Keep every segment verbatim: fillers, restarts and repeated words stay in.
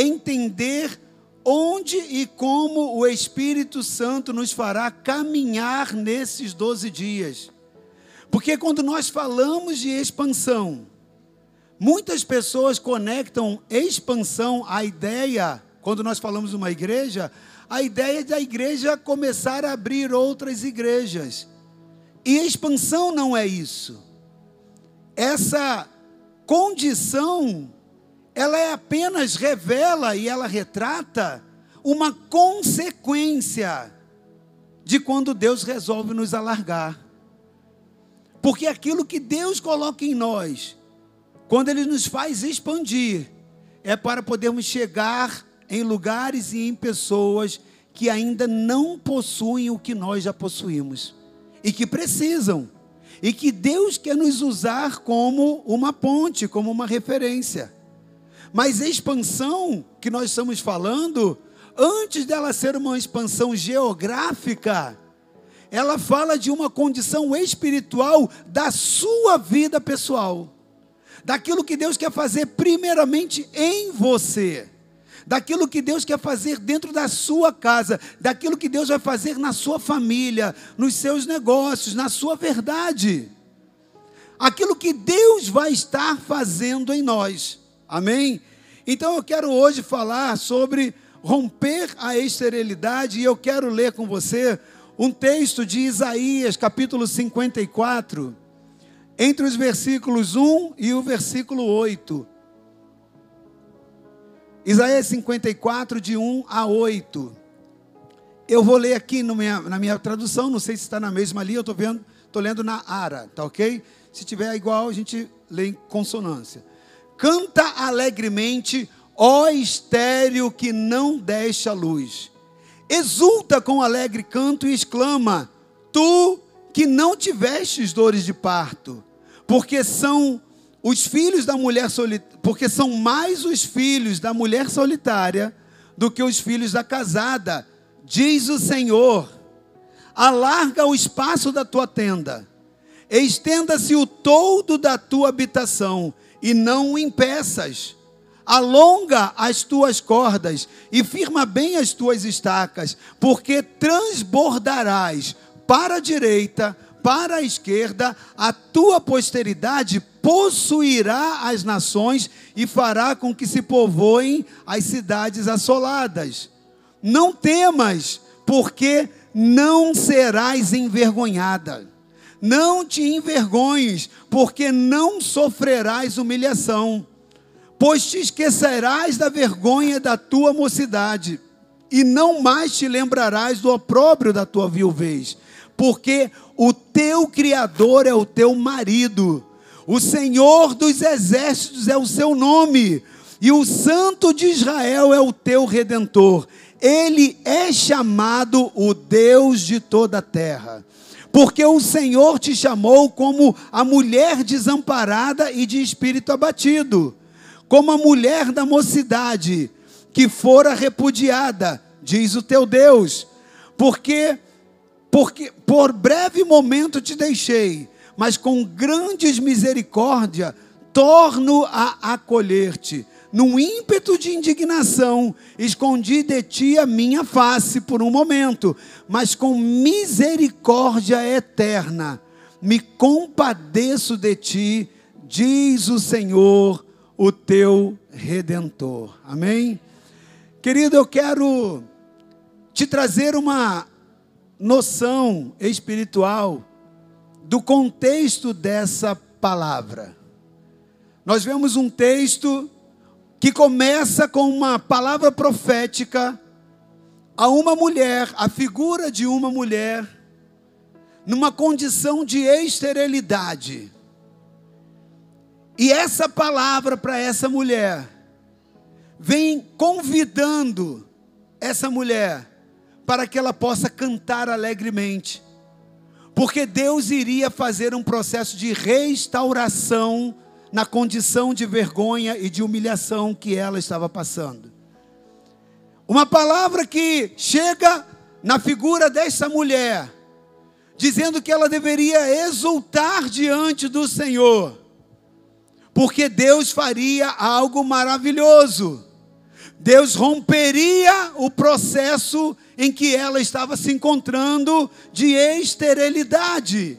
entender onde e como o Espírito Santo nos fará caminhar nesses doze dias. Porque quando nós falamos de expansão, muitas pessoas conectam expansão à ideia, quando nós falamos de uma igreja, a ideia da igreja começar a abrir outras igrejas. E expansão não é isso. Essa condição, ela é apenas revela e ela retrata uma consequência de quando Deus resolve nos alargar. Porque aquilo que Deus coloca em nós, quando Ele nos faz expandir, é para podermos chegar em lugares e em pessoas que ainda não possuem o que nós já possuímos e que precisam. E que Deus quer nos usar como uma ponte, como uma referência. Mas a expansão que nós estamos falando, antes dela ser uma expansão geográfica, ela fala de uma condição espiritual da sua vida pessoal, daquilo que Deus quer fazer primeiramente em você, daquilo que Deus quer fazer dentro da sua casa, daquilo que Deus vai fazer na sua família, nos seus negócios, na sua verdade, aquilo que Deus vai estar fazendo em nós. Amém? Então eu quero hoje falar sobre romper a esterilidade, e eu quero ler com você um texto de Isaías, capítulo cinquenta e quatro, entre os versículos um e o versículo oito. Isaías cinquenta e quatro, de um a oito. Eu vou ler aqui no minha, na minha tradução, não sei se está na mesma ali, eu estou vendo, estou lendo na Ara, tá ok? Se tiver igual, a gente lê em consonância. Canta alegremente, ó estéril que não deixa luz. Exulta com alegre canto e exclama, tu que não tivestes dores de parto, porque são os filhos da mulher solitária, porque são mais os filhos da mulher solitária do que os filhos da casada, diz o Senhor. Alarga o espaço da tua tenda, estenda-se o toldo da tua habitação, e não o impeças. Alonga as tuas cordas e firma bem as tuas estacas, porque transbordarás para a direita, para a esquerda. A tua posteridade possuirá as nações e fará com que se povoem as cidades assoladas. Não temas, porque não serás envergonhada. Não te envergonhes, porque não sofrerás humilhação, pois te esquecerás da vergonha da tua mocidade, e não mais te lembrarás do opróbrio da tua viuvez, porque o teu Criador é o teu marido, o Senhor dos exércitos é o seu nome, e o Santo de Israel é o teu Redentor. Ele é chamado o Deus de toda a terra. Porque o Senhor te chamou como a mulher desamparada e de espírito abatido, como a mulher da mocidade, que fora repudiada, diz o teu Deus. Porque, porque por breve momento te deixei, mas com grandes misericórdia torno a acolher-te. Num ímpeto de indignação, escondi de ti a minha face por um momento, mas com misericórdia eterna me compadeço de ti, diz o Senhor, o teu Redentor. Amém? Querido, eu quero te trazer uma noção espiritual do contexto dessa palavra. Nós vemos um texto que começa com uma palavra profética a uma mulher, a figura de uma mulher, numa condição de esterilidade. E essa palavra para essa mulher vem convidando essa mulher para que ela possa cantar alegremente, porque Deus iria fazer um processo de restauração na condição de vergonha e de humilhação que ela estava passando. Uma palavra que chega na figura dessa mulher, dizendo que ela deveria exultar diante do Senhor, porque Deus faria algo maravilhoso. Deus romperia o processo em que ela estava se encontrando de esterilidade.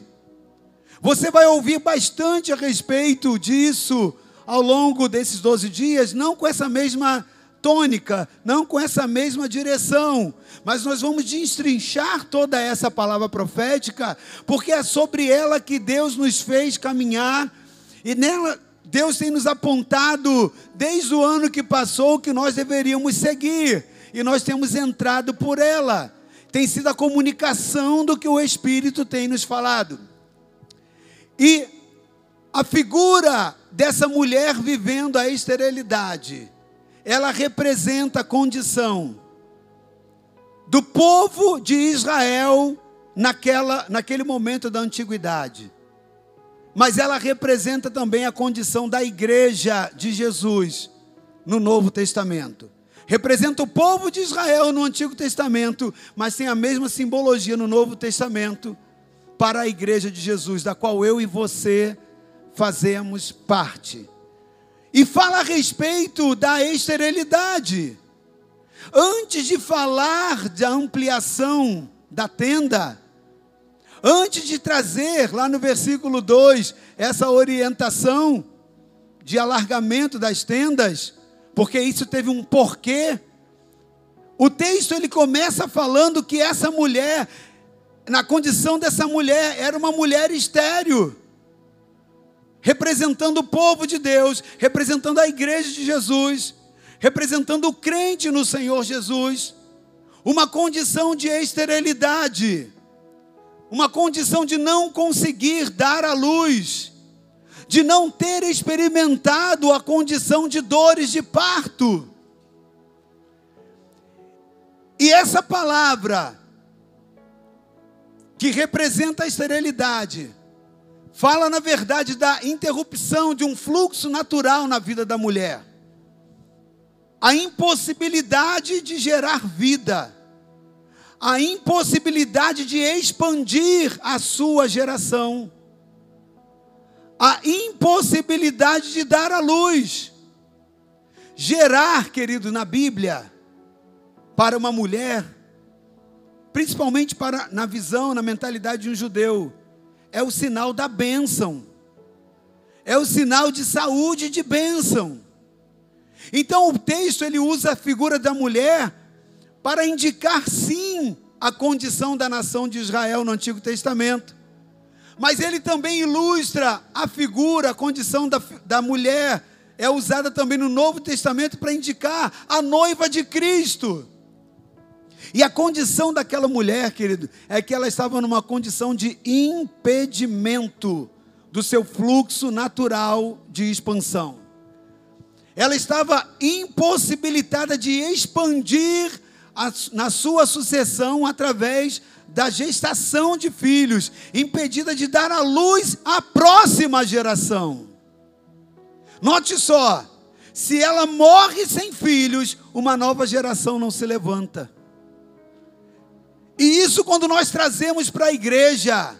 Você vai ouvir bastante a respeito disso ao longo desses doze dias, não com essa mesma tônica, não com essa mesma direção, mas nós vamos destrinchar toda essa palavra profética, porque é sobre ela que Deus nos fez caminhar, e nela Deus tem nos apontado desde o ano que passou que nós deveríamos seguir, e nós temos entrado por ela. Tem sido a comunicação do que o Espírito tem nos falado. E a figura dessa mulher vivendo a esterilidade, ela representa a condição do povo de Israel naquela, naquele momento da antiguidade. Mas ela representa também a condição da igreja de Jesus no Novo Testamento. Representa o povo de Israel no Antigo Testamento, mas tem a mesma simbologia no Novo Testamento para a igreja de Jesus, da qual eu e você fazemos parte. E fala a respeito da esterilidade. Antes de falar da ampliação da tenda, antes de trazer, lá no versículo dois, essa orientação de alargamento das tendas, porque isso teve um porquê, o texto ele começa falando que essa mulher, na condição dessa mulher, era uma mulher estéril, representando o povo de Deus, representando a igreja de Jesus, representando o crente no Senhor Jesus, uma condição de esterilidade, uma condição de não conseguir dar à luz, de não ter experimentado a condição de dores de parto. E essa palavra, que representa a esterilidade, fala, na verdade, da interrupção de um fluxo natural na vida da mulher. A impossibilidade de gerar vida. A impossibilidade de expandir a sua geração. A impossibilidade de dar à luz. Gerar, querido, na Bíblia, para uma mulher, principalmente para, na visão, na mentalidade de um judeu, é o sinal da bênção, é o sinal de saúde e de bênção. Então o texto ele usa a figura da mulher para indicar sim a condição da nação de Israel no Antigo Testamento, mas ele também ilustra a figura, a condição da, da mulher, é usada também no Novo Testamento para indicar a noiva de Cristo. E a condição daquela mulher, querido, é que ela estava numa condição de impedimento do seu fluxo natural de expansão. Ela estava impossibilitada de expandir a, na sua sucessão através da gestação de filhos, impedida de dar à luz à próxima geração. Note só, se ela morre sem filhos, uma nova geração não se levanta. E isso, quando nós trazemos para a igreja,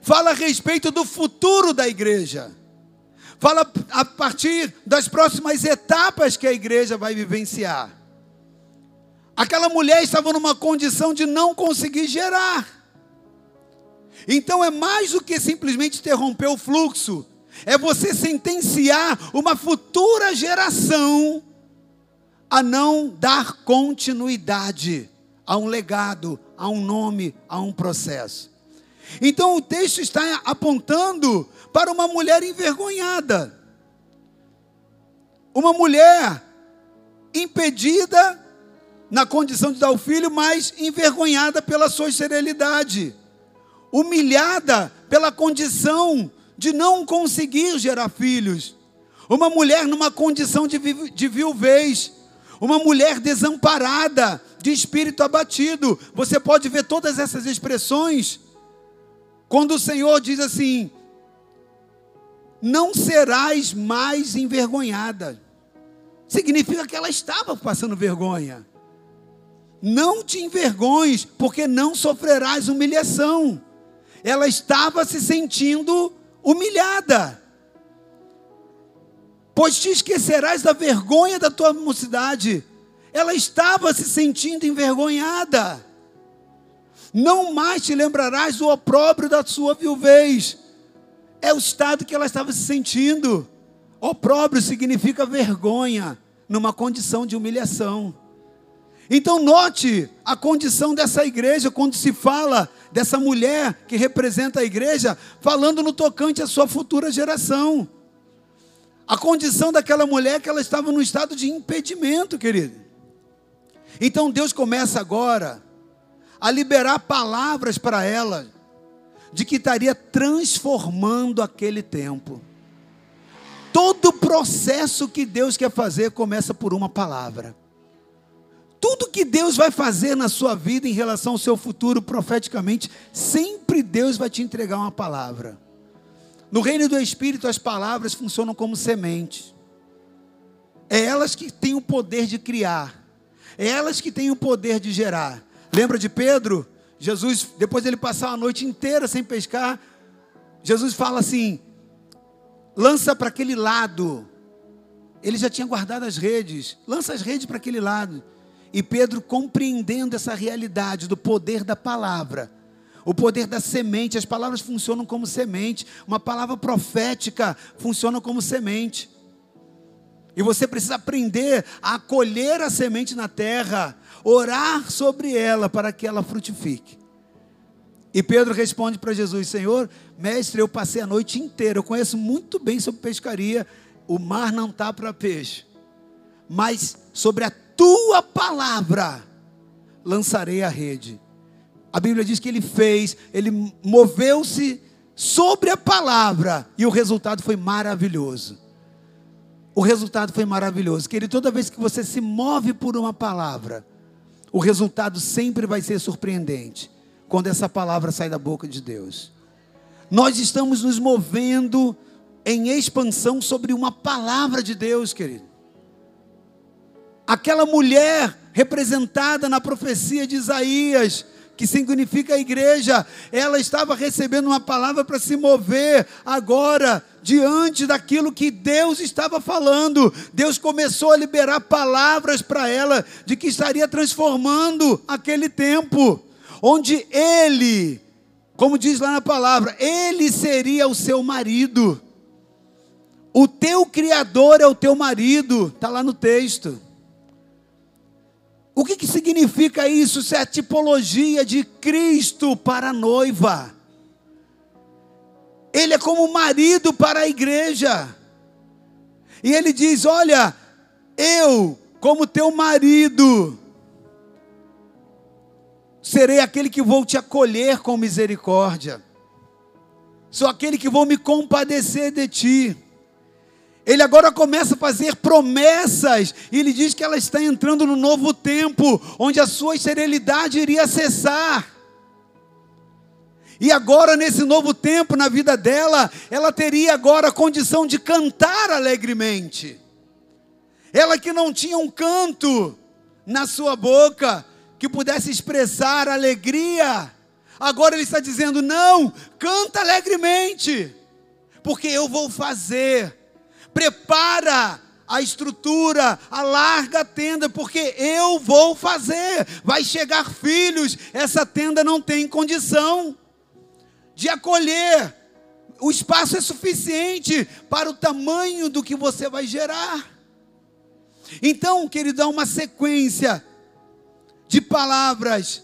fala a respeito do futuro da igreja, fala a partir das próximas etapas que a igreja vai vivenciar. Aquela mulher estava numa condição de não conseguir gerar. Então é mais do que simplesmente interromper o fluxo, é você sentenciar uma futura geração a não dar continuidade a um legado, a um nome, a um processo. Então o texto está apontando para uma mulher envergonhada, uma mulher impedida na condição de dar o filho, mas envergonhada pela sua esterilidade, humilhada pela condição de não conseguir gerar filhos, uma mulher numa condição de, vi- de viuvez, uma mulher desamparada, de espírito abatido. Você pode ver todas essas expressões quando o Senhor diz assim: não serás mais envergonhada. Significa que ela estava passando vergonha. Não te envergonhes, porque não sofrerás humilhação. Ela estava se sentindo humilhada. Pois te esquecerás da vergonha da tua mocidade, Ela estava se sentindo envergonhada. Não mais te lembrarás do opróbrio da sua viuvez. É o estado que ela estava se sentindo. Opróbrio significa vergonha, numa condição de humilhação. Então note a condição dessa igreja, quando se fala dessa mulher que representa a igreja, falando no tocante à sua futura geração. A condição daquela mulher, que ela estava num estado de impedimento, querido. Então Deus começa agora a liberar palavras para ela, de que estaria transformando aquele tempo. Todo processo que Deus quer fazer começa por uma palavra. Tudo que Deus vai fazer na sua vida em relação ao seu futuro, profeticamente, sempre Deus vai te entregar uma palavra. No reino do Espírito, as palavras funcionam como semente. É elas que têm o poder de criar. É elas que têm o poder de gerar. Lembra de Pedro? Jesus, depois de ele passar a noite inteira sem pescar, Jesus fala assim: lança para aquele lado. Ele já tinha guardado as redes. Lança as redes para aquele lado. E Pedro, compreendendo essa realidade do poder da palavra, o poder da semente, as palavras funcionam como semente, uma palavra profética funciona como semente, e você precisa aprender a colher a semente na terra, orar sobre ela para que ela frutifique. E Pedro responde para Jesus: Senhor, mestre, eu passei a noite inteira, eu conheço muito bem sobre pescaria, o mar não está para peixe, mas sobre a tua palavra lançarei a rede. A Bíblia diz que ele fez, ele moveu-se sobre a palavra, e o resultado foi maravilhoso. O resultado foi maravilhoso, querido. Toda vez que você se move por uma palavra, o resultado sempre vai ser surpreendente, quando essa palavra sai da boca de Deus. Nós estamos nos movendo em expansão sobre uma palavra de Deus, querido. Aquela mulher representada na profecia de Isaías, que significa a igreja, ela estava recebendo uma palavra para se mover agora, diante daquilo que Deus estava falando. Deus começou a liberar palavras para ela, de que estaria transformando aquele tempo, onde ele, como diz lá na palavra, ele seria o seu marido. O teu Criador é o teu marido, está lá no texto. O que que significa isso? Isso é a tipologia de Cristo para a noiva. Ele é como marido para a igreja. E ele diz: olha, eu, como teu marido, serei aquele que vou te acolher com misericórdia. Sou aquele que vou me compadecer de ti. Ele agora começa a fazer promessas, e ele diz que ela está entrando no novo tempo, onde a sua esterilidade iria cessar. E agora, nesse novo tempo na vida dela, ela teria agora a condição de cantar alegremente. Ela que não tinha um canto na sua boca que pudesse expressar alegria, agora ele está dizendo: não, canta alegremente, porque eu vou fazer. Prepara a estrutura, alarga a tenda, porque eu vou fazer. Vai chegar filhos. Essa tenda não tem condição de acolher. O espaço é suficiente para o tamanho do que você vai gerar. Então, querido, há uma sequência de palavras,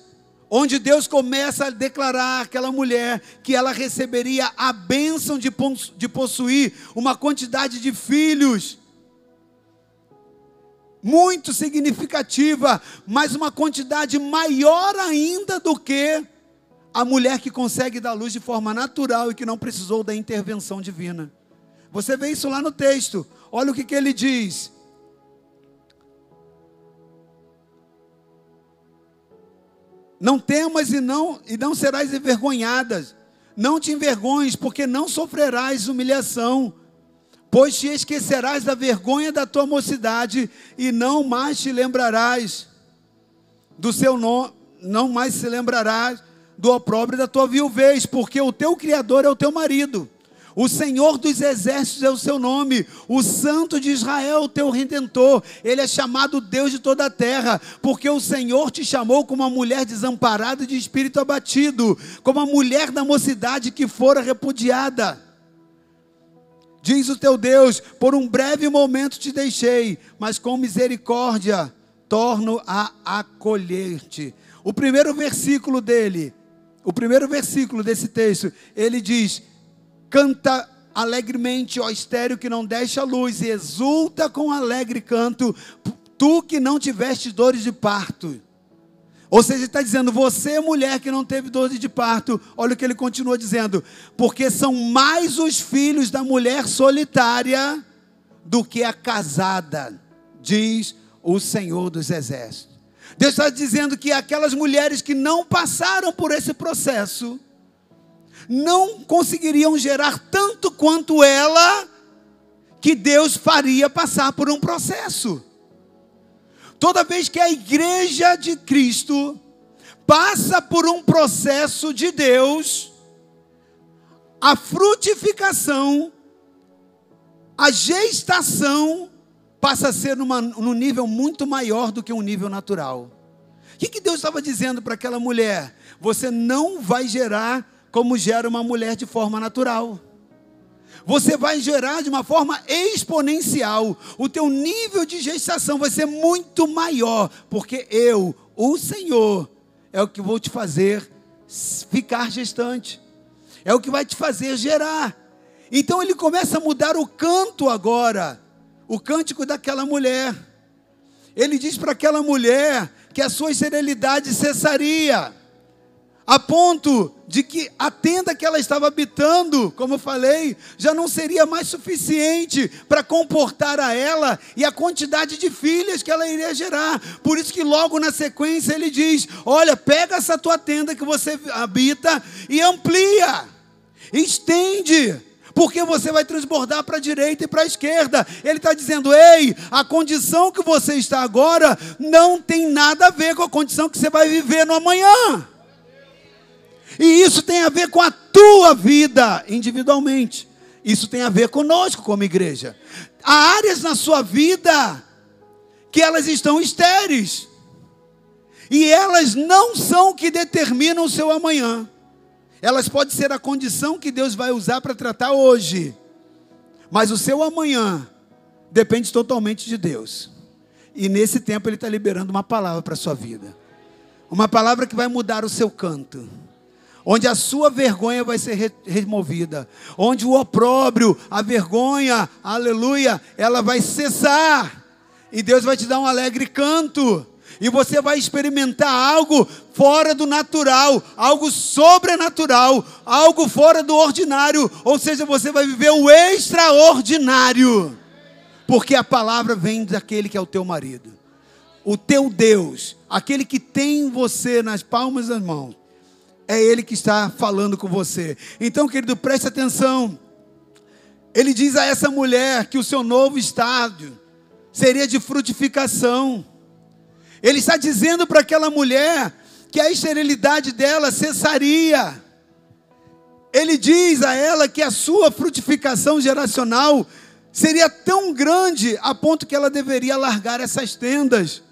onde Deus começa a declarar àquela mulher que ela receberia a bênção de possuir uma quantidade de filhos muito significativa, mas uma quantidade maior ainda do que a mulher que consegue dar luz de forma natural e que não precisou da intervenção divina. Você vê isso lá no texto. Olha o que, que ele diz. Não temas e não, e não serás envergonhadas, não te envergonhes, porque não sofrerás humilhação, pois te esquecerás da vergonha da tua mocidade, e não mais te lembrarás do seu nome, não mais se lembrarás do opróbrio da tua viuvez, porque o teu Criador é o teu marido, O Senhor dos Exércitos é o seu nome, o Santo de Israel, o teu Redentor. Ele é chamado Deus de toda a terra, porque o Senhor te chamou como uma mulher desamparada e de espírito abatido, como a mulher da mocidade que fora repudiada. Diz o teu Deus: por um breve momento te deixei, mas com misericórdia torno a acolher-te. O primeiro versículo dele, o primeiro versículo desse texto, ele diz: canta alegremente, ó estéreo que não deixa a luz, e exulta com alegre canto, tu que não tiveste dores de parto. Ou seja, ele está dizendo: você, mulher que não teve dores de parto, olha o que ele continua dizendo, porque são mais os filhos da mulher solitária do que a casada, diz o Senhor dos Exércitos. Deus está dizendo que aquelas mulheres que não passaram por esse processo não conseguiriam gerar tanto quanto ela, que Deus faria passar por um processo. Toda vez que a igreja de Cristo passa por um processo de Deus, a frutificação, a gestação passa a ser numa, num nível muito maior do que um nível natural. O que, que Deus estava dizendo para aquela mulher? Você não vai gerar como gera uma mulher de forma natural. Você vai gerar de uma forma exponencial. O teu nível de gestação vai ser muito maior, porque eu, o Senhor, é o que vou te fazer ficar gestante, é o que vai te fazer gerar. Então ele começa a mudar o canto agora, o cântico daquela mulher. Ele diz para aquela mulher que a sua esterilidade cessaria, a ponto de que a tenda que ela estava habitando, como eu falei, já não seria mais suficiente para comportar a ela e a quantidade de filhas que ela iria gerar. Por isso que logo na sequência ele diz: olha, pega essa tua tenda que você habita e amplia, estende, porque você vai transbordar para a direita e para a esquerda. Ele está dizendo: ei, a condição que você está agora não tem nada a ver com a condição que você vai viver no amanhã. E isso tem a ver com a tua vida individualmente. Isso tem a ver conosco como igreja. Há áreas na sua vida que elas estão estéreis. E elas não são o que determinam o seu amanhã. Elas podem ser a condição que Deus vai usar para tratar hoje. Mas o seu amanhã depende totalmente de Deus. E nesse tempo ele está liberando uma palavra para a sua vida. Uma palavra que vai mudar o seu canto, onde a sua vergonha vai ser removida, onde o opróbrio, a vergonha, aleluia, ela vai cessar, e Deus vai te dar um alegre canto, e você vai experimentar algo fora do natural, algo sobrenatural, algo fora do ordinário, ou seja, você vai viver o extraordinário, porque a palavra vem daquele que é o teu marido, o teu Deus, aquele que tem você nas palmas das mãos. É Ele que está falando com você. Então, querido, preste atenção. Ele diz a essa mulher que o seu novo estádio seria de frutificação. Ele está dizendo para aquela mulher que a esterilidade dela cessaria. Ele diz a ela que a sua frutificação geracional seria tão grande a ponto que ela deveria largar essas tendas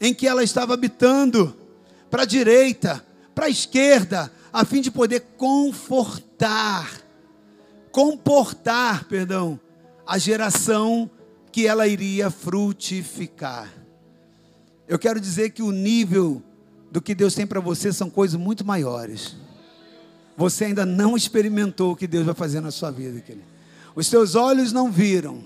em que ela estava habitando, para a direita, para a esquerda, a fim de poder confortar, comportar, perdão, a geração que ela iria frutificar. Eu quero dizer que o nível do que Deus tem para você são coisas muito maiores. Você ainda não experimentou o que Deus vai fazer na sua vida, querido. Os teus olhos não viram,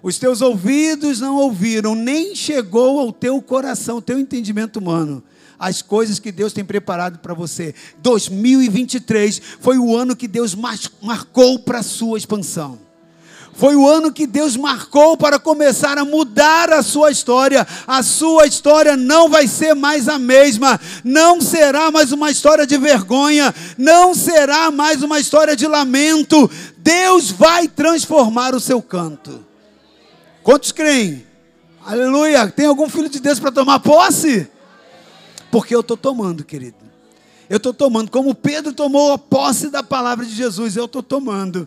os teus ouvidos não ouviram, nem chegou ao teu coração, ao teu entendimento humano, as coisas que Deus tem preparado para você. dois mil e vinte e três foi o ano que Deus marcou para a sua expansão. Foi o ano que Deus marcou para começar a mudar a sua história. A sua história não vai ser mais a mesma. Não será mais uma história de vergonha. Não será mais uma história de lamento. Deus vai transformar o seu canto. Quantos creem? Aleluia! Tem algum filho de Deus para tomar posse? Porque eu estou tomando, querido. Eu estou tomando, como Pedro tomou a posse da palavra de Jesus, eu estou tomando.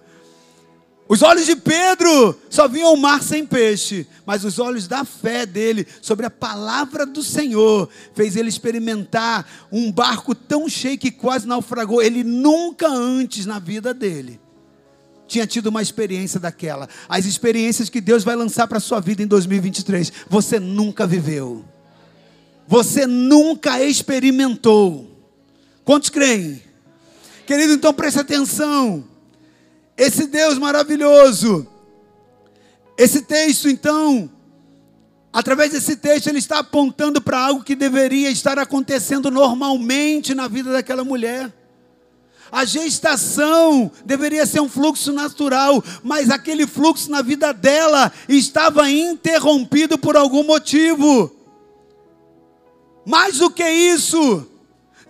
Os olhos de Pedro só vinham ao mar sem peixe, mas os olhos da fé dele sobre a palavra do Senhor fez ele experimentar um barco tão cheio que quase naufragou. Ele nunca antes na vida dele tinha tido uma experiência daquela. As experiências que Deus vai lançar para a sua vida em dois mil e vinte e três, você nunca viveu, você nunca experimentou. Quantos creem? Querido, então preste atenção. Esse Deus maravilhoso, esse texto então, através desse texto ele está apontando para algo que deveria estar acontecendo normalmente na vida daquela mulher. A gestação deveria ser um fluxo natural, mas aquele fluxo na vida dela estava interrompido por algum motivo. Mais do que isso,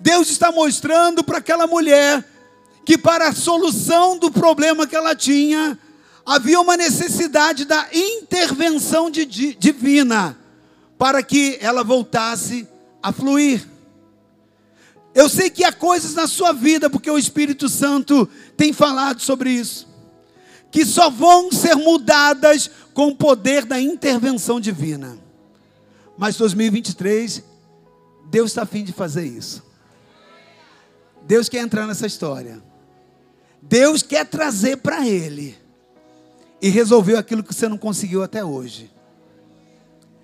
Deus está mostrando para aquela mulher que para a solução do problema que ela tinha, havia uma necessidade da intervenção de, de, divina, para que ela voltasse a fluir. Eu sei que há coisas na sua vida, porque o Espírito Santo tem falado sobre isso, que só vão ser mudadas com o poder da intervenção divina. Mas dois mil e vinte e três, Deus está a fim de fazer isso. Deus quer entrar nessa história. Deus quer trazer para Ele e resolveu aquilo que você não conseguiu até hoje.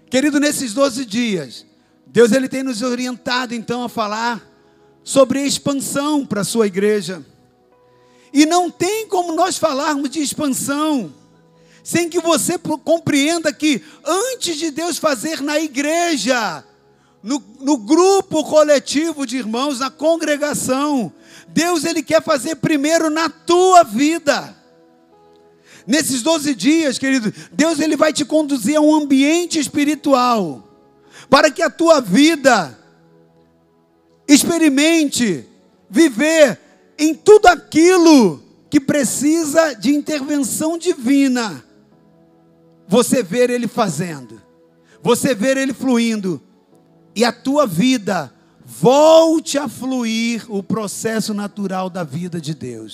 Querido, nesses doze dias, Deus ele tem nos orientado então a falar sobre expansão para a sua igreja. E não tem como nós falarmos de expansão sem que você compreenda que antes de Deus fazer na igreja, No, no grupo coletivo de irmãos, na congregação, Deus ele quer fazer primeiro na tua vida. Nesses doze dias, querido, Deus ele vai te conduzir a um ambiente espiritual, para que a tua vida experimente viver em tudo aquilo que precisa de intervenção divina. Você ver Ele fazendo, você ver Ele fluindo, e a tua vida volte a fluir o processo natural da vida de Deus.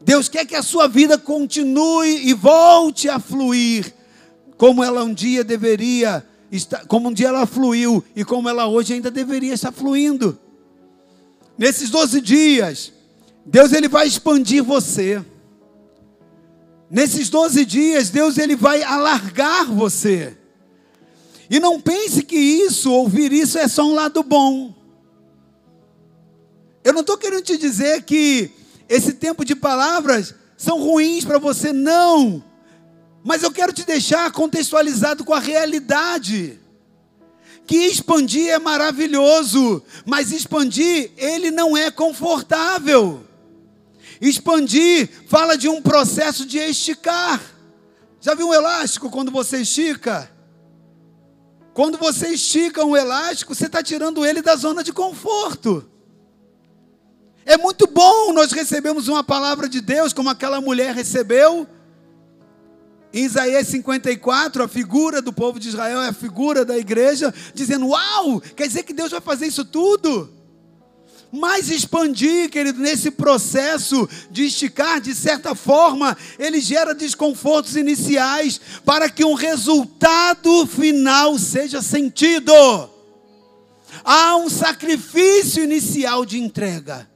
Deus quer que a sua vida continue e volte a fluir como ela um dia deveria estar, como um dia ela fluiu e como ela hoje ainda deveria estar fluindo. Nesses doze dias, Deus ele vai expandir você. Nesses doze dias, Deus ele vai alargar você. E não pense que isso, ouvir isso, é só um lado bom. Eu não estou querendo te dizer que esse tempo de palavras são ruins para você, não. Mas eu quero te deixar contextualizado com a realidade. Que expandir é maravilhoso, mas expandir, ele não é confortável. Expandir fala de um processo de esticar. Já viu um elástico quando você estica? Quando você estica um elástico, você está tirando ele da zona de conforto. É muito bom nós recebemos uma palavra de Deus, como aquela mulher recebeu. Em Isaías cinquenta e quatro, a figura do povo de Israel é a figura da igreja, dizendo, uau, quer dizer que Deus vai fazer isso tudo? Mas expandir, querido, nesse processo de esticar, de certa forma, ele gera desconfortos iniciais para que um resultado final seja sentido. Há um sacrifício inicial de entrega.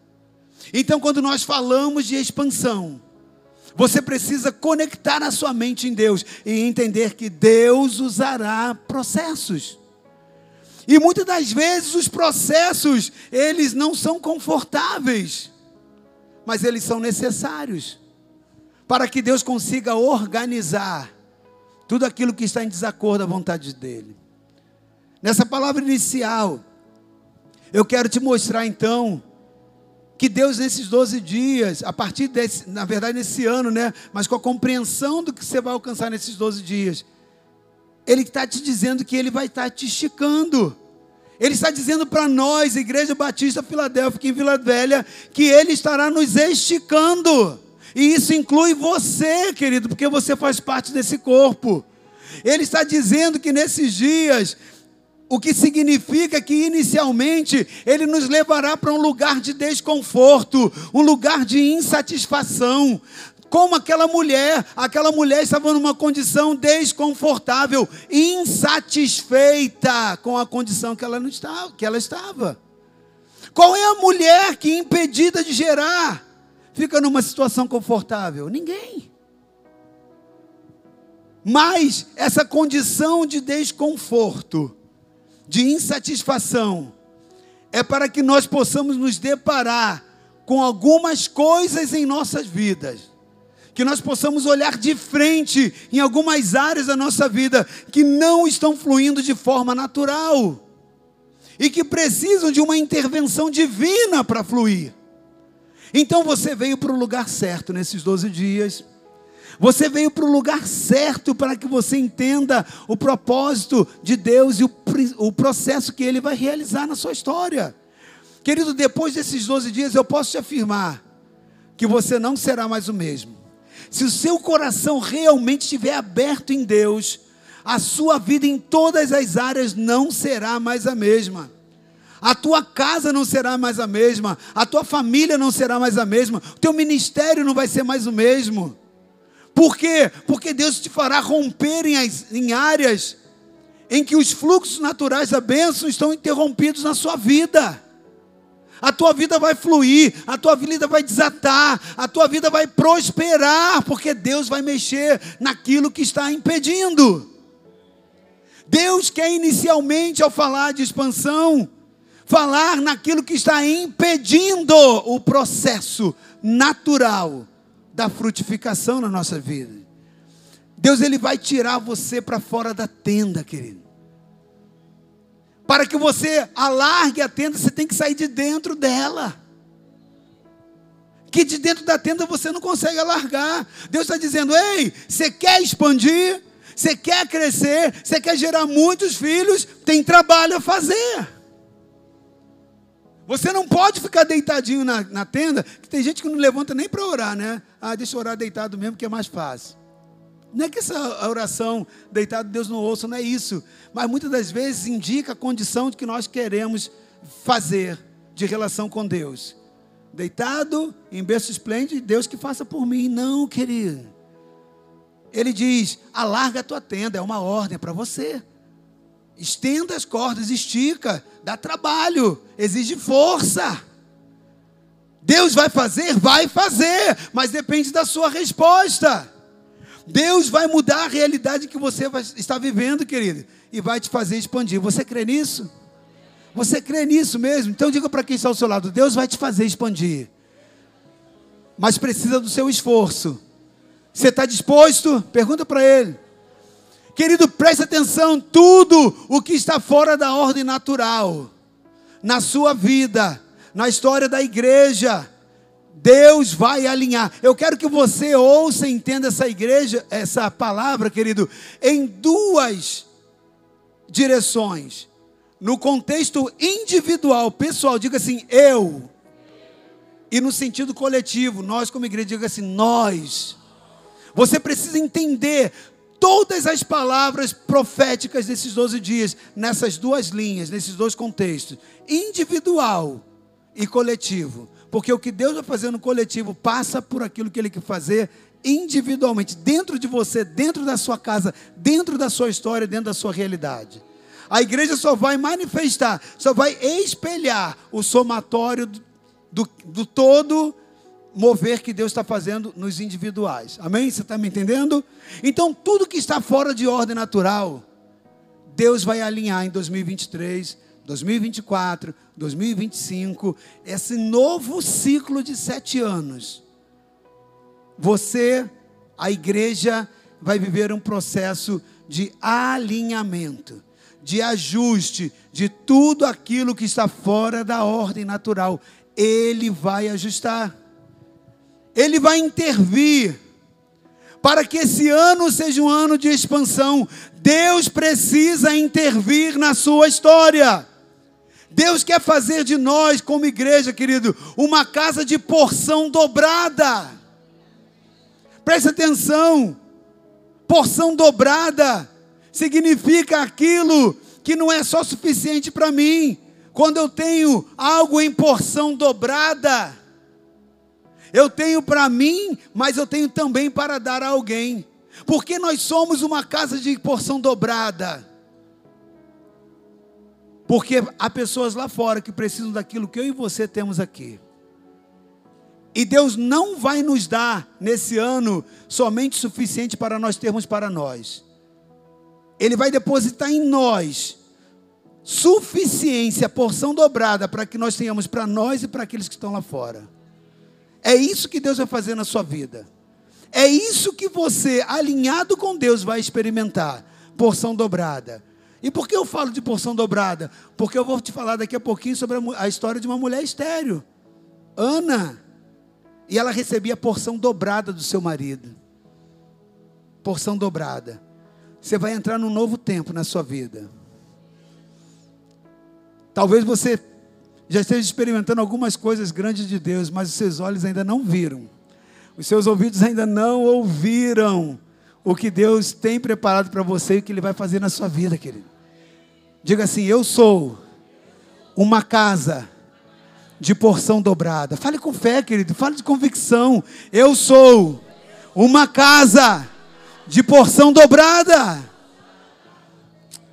Então, quando nós falamos de expansão, você precisa conectar a sua mente em Deus e entender que Deus usará processos. E muitas das vezes os processos, eles não são confortáveis, mas eles são necessários, para que Deus consiga organizar tudo aquilo que está em desacordo à vontade dEle. Nessa palavra inicial, eu quero te mostrar então, que Deus nesses doze dias, a partir desse, na verdade nesse ano, né, mas com a compreensão do que você vai alcançar nesses doze dias, Ele está te dizendo que Ele vai estar te esticando. Ele está dizendo para nós, Igreja Batista Filadélfica em Vila Velha, que Ele estará nos esticando. E isso inclui você, querido, porque você faz parte desse corpo. Ele está dizendo que nesses dias, o que significa que inicialmente Ele nos levará para um lugar de desconforto, um lugar de insatisfação. como aquela mulher, aquela mulher estava numa condição desconfortável, insatisfeita com a condição que ela, não estava, que ela estava. Qual é a mulher que, impedida de gerar, fica numa situação confortável? Ninguém. Mas essa condição de desconforto, de insatisfação, é para que nós possamos nos deparar com algumas coisas em nossas vidas, que nós possamos olhar de frente em algumas áreas da nossa vida que não estão fluindo de forma natural e que precisam de uma intervenção divina para fluir. Então você veio para o lugar certo nesses doze dias. Você veio para o lugar certo para que você entenda o propósito de Deus e o, o processo que Ele vai realizar na sua história. Querido, depois desses doze dias, eu posso te afirmar que você não será mais o mesmo. Se o seu coração realmente estiver aberto em Deus, a sua vida em todas as áreas não será mais a mesma. A tua casa não será mais a mesma. A tua família não será mais a mesma. O teu ministério não vai ser mais o mesmo. Por quê? Porque Deus te fará romper em, as, em áreas em que os fluxos naturais da bênção estão interrompidos na sua vida. A tua vida vai fluir, a tua vida vai desatar, a tua vida vai prosperar, porque Deus vai mexer naquilo que está impedindo. Deus quer inicialmente, ao falar de expansão, falar naquilo que está impedindo o processo natural da frutificação na nossa vida. Deus, Ele vai tirar você para fora da tenda, querido. Para que você alargue a tenda, você tem que sair de dentro dela. Que de dentro da tenda você não consegue alargar. Deus está dizendo: ei, você quer expandir? Você quer crescer? Você quer gerar muitos filhos? Tem trabalho a fazer. Você não pode ficar deitadinho na, na tenda, que tem gente que não levanta nem para orar, né? Ah, deixa eu orar deitado mesmo, que é mais fácil. Não é que essa oração deitado Deus não ouça, não é isso. Mas muitas das vezes indica a condição de que nós queremos fazer de relação com Deus. Deitado, em berço esplêndido, Deus que faça por mim. Não, querido. Ele diz: alarga a tua tenda, é uma ordem para você. Estenda as cordas, estica, dá trabalho, exige força. Deus vai fazer? Vai fazer, mas depende da sua resposta. Deus vai mudar a realidade que você está vivendo, querido, e vai te fazer expandir. Você crê nisso? Você crê nisso mesmo? Então diga para quem está ao seu lado: Deus vai te fazer expandir, mas precisa do seu esforço. Você está disposto? Pergunta para Ele. Querido, preste atenção, tudo o que está fora da ordem natural, na sua vida, na história da igreja, Deus vai alinhar. Eu quero que você ouça e entenda essa igreja, essa palavra, querido, em duas direções. No contexto individual, pessoal, diga assim: eu. E no sentido coletivo, nós como igreja, diga assim: nós. Você precisa entender todas as palavras proféticas desses doze dias, nessas duas linhas, nesses dois contextos, individual e coletivo, porque o que Deus vai fazer no coletivo passa por aquilo que Ele quer fazer individualmente, dentro de você, dentro da sua casa, dentro da sua história, dentro da sua realidade. A igreja só vai manifestar, só vai espelhar o somatório do, do, do todo mover que Deus está fazendo nos individuais. Amém? Você está me entendendo? Então, tudo que está fora de ordem natural, Deus vai alinhar em dois mil e vinte e três, dois mil e vinte e quatro, dois mil e vinte e cinco, esse novo ciclo de sete anos. Você, a igreja, vai viver um processo de alinhamento, de ajuste, de tudo aquilo que está fora da ordem natural. Ele vai ajustar. Ele vai intervir para que esse ano seja um ano de expansão. Deus precisa intervir na sua história. Deus quer fazer de nós, como igreja, querido, uma casa de porção dobrada. Preste atenção. Porção dobrada significa aquilo que não é só suficiente para mim. Quando eu tenho algo em porção dobrada, Eu tenho para mim, mas eu tenho também para dar a alguém. Porque nós somos uma casa de porção dobrada. Porque há pessoas lá fora que precisam daquilo que eu e você temos aqui. E Deus não vai nos dar nesse ano somente o suficiente para nós termos para nós. Ele vai depositar em nós suficiência, porção dobrada, para que nós tenhamos para nós e para aqueles que estão lá fora. É isso que Deus vai fazer na sua vida. É isso que você, alinhado com Deus, vai experimentar. Porção dobrada. E por que eu falo de porção dobrada? Porque eu vou te falar daqui a pouquinho sobre a, a história de uma mulher estéril, Ana. E ela recebia a porção dobrada do seu marido. Porção dobrada. Você vai entrar num novo tempo na sua vida. Talvez você já esteja experimentando algumas coisas grandes de Deus, mas os seus olhos ainda não viram. Os seus ouvidos ainda não ouviram o que Deus tem preparado para você e o que Ele vai fazer na sua vida, querido. Diga assim: eu sou uma casa de porção dobrada. Fale com fé, querido. Fale de convicção. Eu sou uma casa de porção dobrada.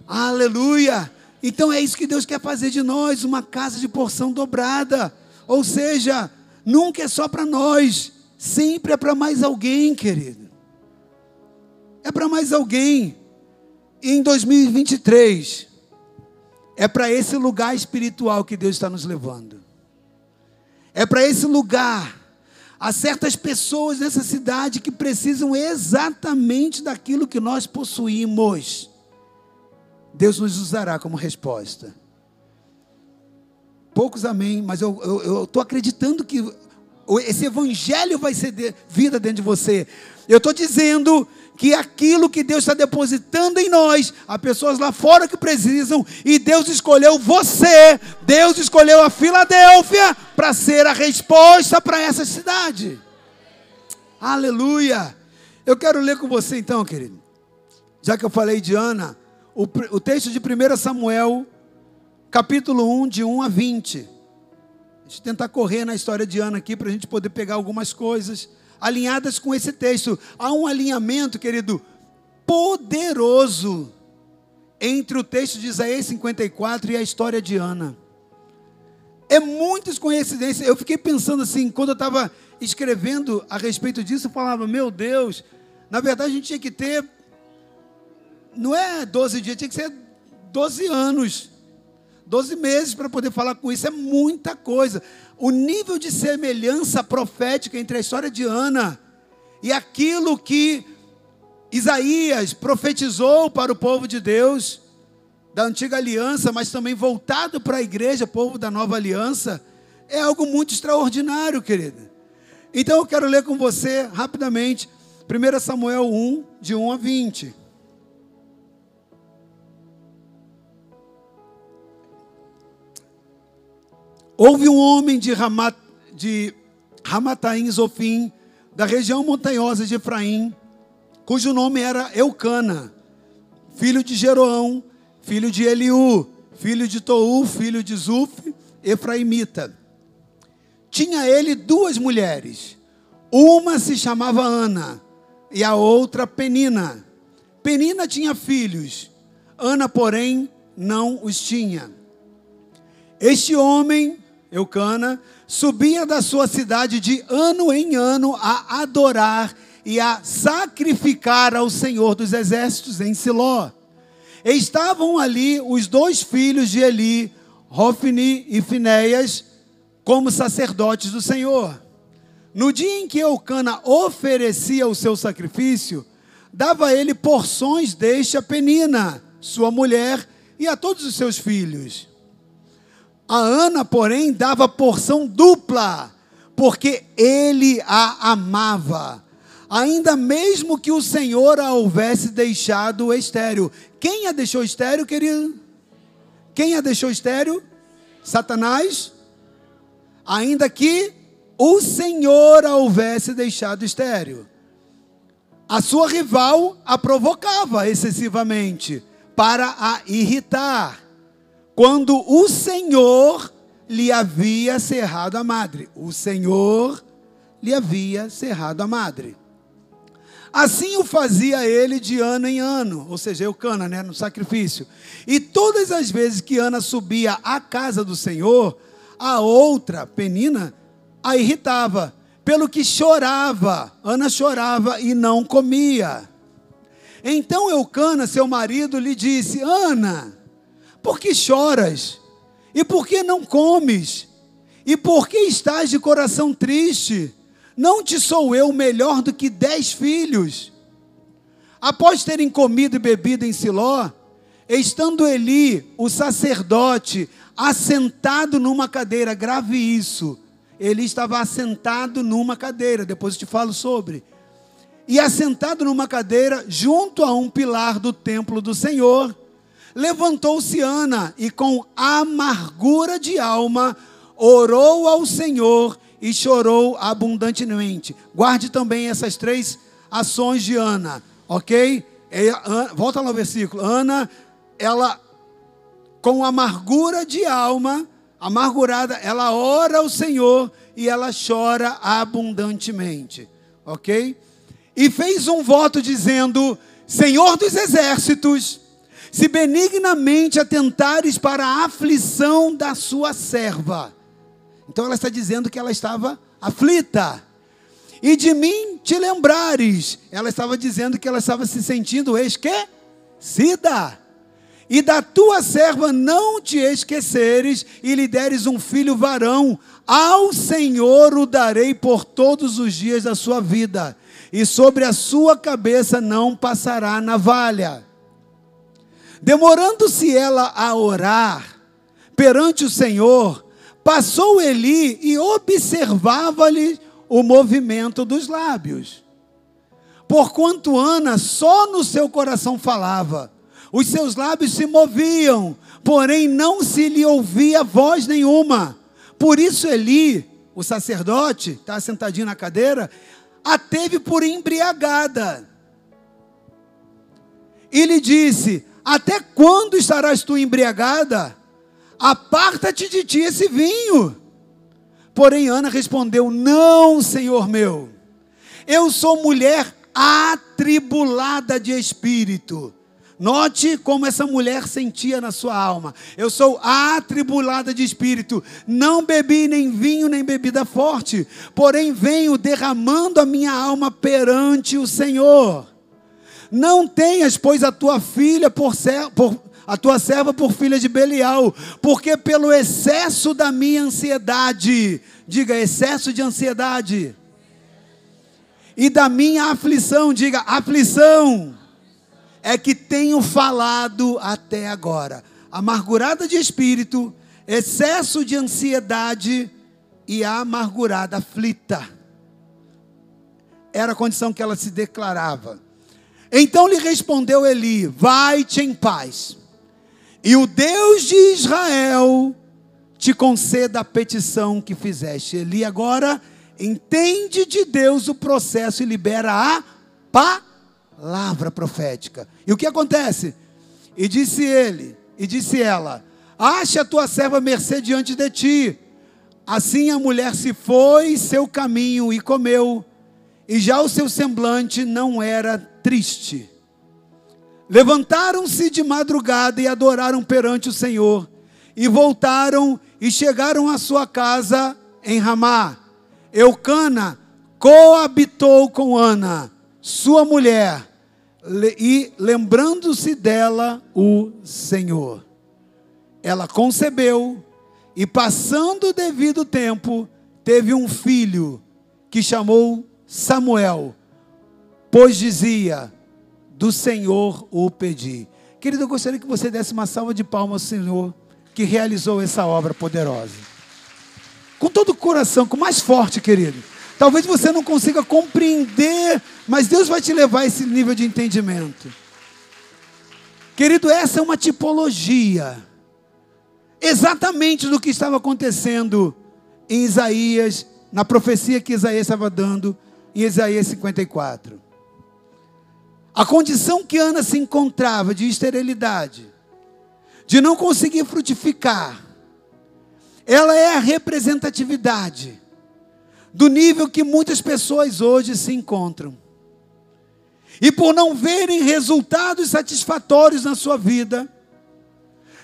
Aleluia. Então é isso que Deus quer fazer de nós, uma casa de porção dobrada. Ou seja, nunca é só para nós, sempre é para mais alguém, querido. É para mais alguém. E em dois mil e vinte e três, é para esse lugar espiritual que Deus está nos levando. É para esse lugar. Há certas pessoas nessa cidade que precisam exatamente daquilo que nós possuímos. Deus nos usará como resposta. Poucos amém, mas eu estou acreditando que esse evangelho vai ser de, vida dentro de você. Eu estou dizendo que aquilo que Deus está depositando em nós, há pessoas lá fora que precisam, e Deus escolheu você, Deus escolheu a Filadélfia para ser a resposta para essa cidade. Aleluia! Eu quero ler com você então, querido. Já que eu falei de Ana, o, o texto de primeiro Samuel, capítulo um, de um a vinte. Deixa eu tentar correr na história de Ana aqui para a gente poder pegar algumas coisas alinhadas com esse texto. Há um alinhamento, querido, poderoso entre o texto de Isaías cinquenta e quatro e a história de Ana. É muitas coincidências. Eu fiquei pensando assim, quando eu estava escrevendo a respeito disso, eu falava, meu Deus, na verdade a gente tinha que ter, não é doze dias, tinha que ser doze anos. doze meses para poder falar com isso, é muita coisa. O nível de semelhança profética entre a história de Ana e aquilo que Isaías profetizou para o povo de Deus, da antiga aliança, mas também voltado para a igreja, povo da nova aliança, é algo muito extraordinário, querida. Então eu quero ler com você rapidamente, primeiro Samuel um, de um a vinte. Houve um homem de, Ramat, de Ramataim Zofim, da região montanhosa de Efraim, cujo nome era Elcana, filho de Jeroão, filho de Eliú, filho de Toú, filho de Zuf, Efraimita. Tinha ele duas mulheres, uma se chamava Ana e a outra Penina. Penina tinha filhos, Ana, porém, não os tinha. Este homem, Elcana, subia da sua cidade de ano em ano a adorar e a sacrificar ao Senhor dos Exércitos em Siló. Estavam ali os dois filhos de Eli, Rofni e Finéias, como sacerdotes do Senhor. No dia em que Elcana oferecia o seu sacrifício, dava ele porções deste a Penina, sua mulher, e a todos os seus filhos. A Ana, porém, dava porção dupla, porque ele a amava, ainda mesmo que o Senhor a houvesse deixado estéril. Quem a deixou estéril, querido? Quem a deixou estéril? Satanás? Ainda que o Senhor a houvesse deixado estéril. A sua rival a provocava excessivamente, para a irritar, quando o Senhor lhe havia cerrado a madre. O Senhor lhe havia cerrado a madre. Assim o fazia ele de ano em ano, ou seja, Elcana, né, no sacrifício. E todas as vezes que Ana subia à casa do Senhor, a outra, Penina, a irritava, pelo que chorava. Ana chorava e não comia. Então Elcana, seu marido, lhe disse: Ana, por que choras? E por que não comes? E por que estás de coração triste? Não te sou eu melhor do que dez filhos? Após terem comido e bebido em Siló, estando Eli, o sacerdote, assentado numa cadeira, grave isso, Eli estava assentado numa cadeira, depois eu te falo sobre, e assentado numa cadeira, junto a um pilar do templo do Senhor, levantou-se Ana, e com amargura de alma, orou ao Senhor, e chorou abundantemente. Guarde também essas três ações de Ana, ok? Volta lá no versículo. Ana, ela com amargura de alma, amargurada, ela ora ao Senhor e ela chora abundantemente, ok? E fez um voto dizendo: Senhor dos exércitos, se benignamente atentares para a aflição da sua serva. Então ela está dizendo que ela estava aflita. E de mim te lembrares. Ela estava dizendo que ela estava se sentindo esquecida. E da tua serva não te esqueceres, e lhe deres um filho varão. Ao Senhor o darei por todos os dias da sua vida. E sobre a sua cabeça não passará navalha. Demorando-se ela a orar perante o Senhor, passou Eli e observava-lhe o movimento dos lábios. Porquanto Ana só no seu coração falava, os seus lábios se moviam, porém não se lhe ouvia voz nenhuma. Por isso Eli, o sacerdote, está sentadinho na cadeira, a teve por embriagada. E lhe disse: até quando estarás tu embriagada? Aparta-te de ti esse vinho. Porém Ana respondeu: não, Senhor meu, eu sou mulher atribulada de espírito. Note como essa mulher sentia na sua alma: eu sou atribulada de espírito, não bebi nem vinho nem bebida forte, porém venho derramando a minha alma perante o Senhor. Não tenhas, pois, a tua filha por, ser, por a tua serva por filha de Belial, porque pelo excesso da minha ansiedade, diga excesso de ansiedade, e da minha aflição, diga aflição, é que tenho falado até agora. Amargurada de espírito, excesso de ansiedade e amargurada, aflita, era a condição que ela se declarava. Então lhe respondeu Eli: vai-te em paz, e o Deus de Israel te conceda a petição que fizeste. Eli agora entende de Deus o processo e libera a palavra profética. E o que acontece? E disse ele, e disse ela: ache a tua serva mercê diante de ti. Assim a mulher se foi seu caminho e comeu, e já o seu semblante não era triste. Levantaram-se de madrugada e adoraram perante o Senhor, e voltaram e chegaram à sua casa em Ramá. Elcana coabitou com Ana, sua mulher, e lembrando-se dela o Senhor, ela concebeu, e passando o devido tempo, teve um filho, que chamou Samuel, pois dizia: do Senhor o pedi. Querido, eu gostaria que você desse uma salva de palmas ao Senhor, que realizou essa obra poderosa, com todo o coração, com mais forte, querido. Talvez você não consiga compreender, mas Deus vai te levar a esse nível de entendimento. Querido, essa é uma tipologia, exatamente do que estava acontecendo em Isaías, na profecia que Isaías estava dando, em Isaías cinquenta e quatro. A condição que Ana se encontrava de esterilidade, de não conseguir frutificar, ela é a representatividade do nível que muitas pessoas hoje se encontram. E por não verem resultados satisfatórios na sua vida,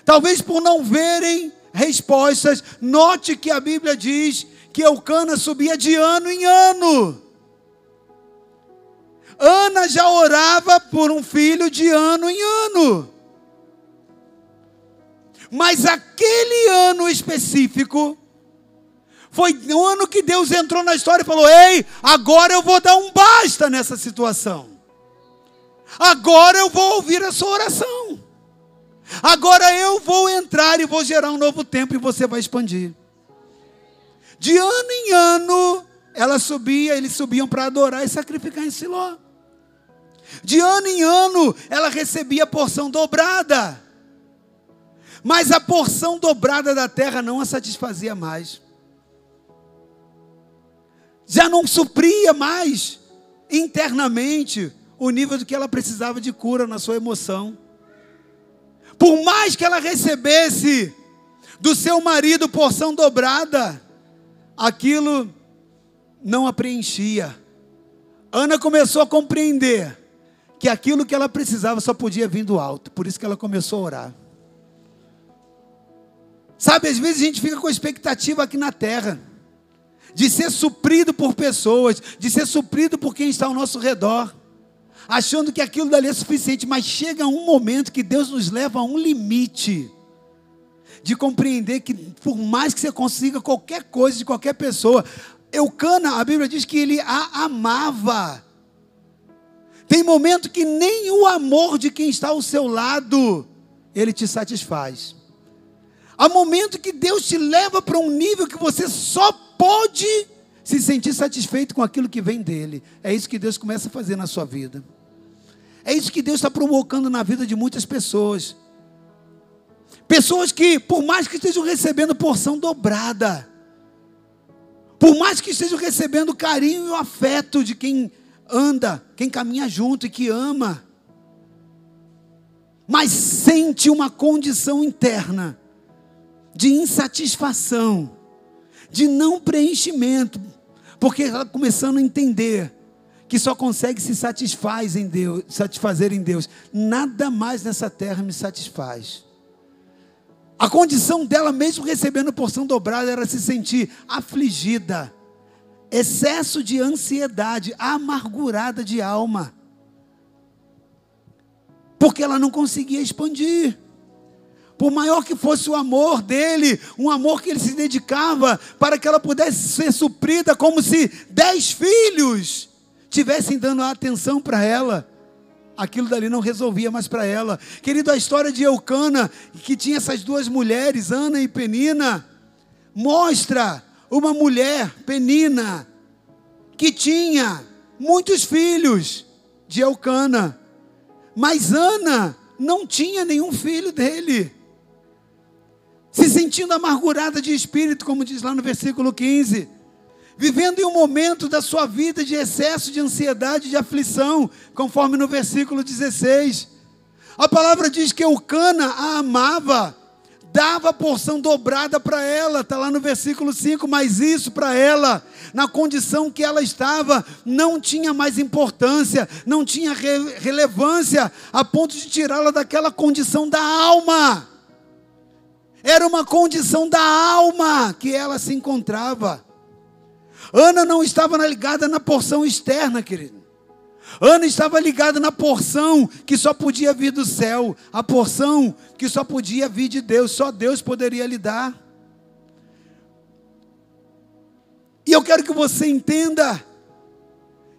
talvez por não verem respostas, note que a Bíblia diz que Elcana subia de ano em ano. Ana já orava por um filho de ano em ano. Mas aquele ano específico foi um ano que Deus entrou na história e falou: ei, agora eu vou dar um basta nessa situação. Agora eu vou ouvir a sua oração. Agora eu vou entrar e vou gerar um novo tempo e você vai expandir. De ano em ano, ela subia, eles subiam para adorar e sacrificar em Siló. De ano em ano, ela recebia a porção dobrada. Mas a porção dobrada da terra não a satisfazia mais. Já não supria mais internamente o nível do que ela precisava de cura na sua emoção. Por mais que ela recebesse do seu marido porção dobrada, aquilo não a preenchia. Ana começou a compreender que aquilo que ela precisava só podia vir do alto. Por isso que ela começou a orar. Sabe, às vezes a gente fica com a expectativa aqui na terra de ser suprido por pessoas, de ser suprido por quem está ao nosso redor, achando que aquilo dali é suficiente, mas chega um momento que Deus nos leva a um limite, de compreender que por mais que você consiga qualquer coisa de qualquer pessoa, Elcana, a Bíblia diz que ele a amava. Tem momento que nem o amor de quem está ao seu lado, ele te satisfaz. Há momento que Deus te leva para um nível que você só pode se sentir satisfeito com aquilo que vem dele. É isso que Deus começa a fazer na sua vida. É isso que Deus está provocando na vida de muitas pessoas. Pessoas que, por mais que estejam recebendo porção dobrada, por mais que estejam recebendo carinho e o afeto de quem anda, quem caminha junto e que ama, mas sente uma condição interna de insatisfação, de não preenchimento, porque ela começando a entender que só consegue se satisfazer em Deus, satisfazer em Deus. Nada mais nessa terra me satisfaz. A condição dela, mesmo recebendo porção dobrada, era se sentir afligida, excesso de ansiedade, amargurada de alma, porque ela não conseguia expandir. Por maior que fosse o amor dele, um amor que ele se dedicava para que ela pudesse ser suprida, como se dez filhos tivessem dando atenção para ela, aquilo dali não resolvia mais para ela. Querido, a história de Elcana, que tinha essas duas mulheres, Ana e Penina, mostra uma mulher, Penina, que tinha muitos filhos de Elcana, mas Ana não tinha nenhum filho dele. Se sentindo amargurada de espírito, como diz lá no versículo quinze, vivendo em um momento da sua vida de excesso de ansiedade, de aflição, conforme no versículo dezesseis, a palavra diz que Elcana a amava, dava a porção dobrada para ela, está lá no versículo cinco, mas isso para ela, na condição que ela estava, não tinha mais importância, não tinha re- relevância, a ponto de tirá-la daquela condição da alma. Era uma condição da alma que ela se encontrava. Ana não estava ligada na porção externa, querido. Ana estava ligada na porção que só podia vir do céu, a porção que só podia vir de Deus, só Deus poderia lhe dar. E eu quero que você entenda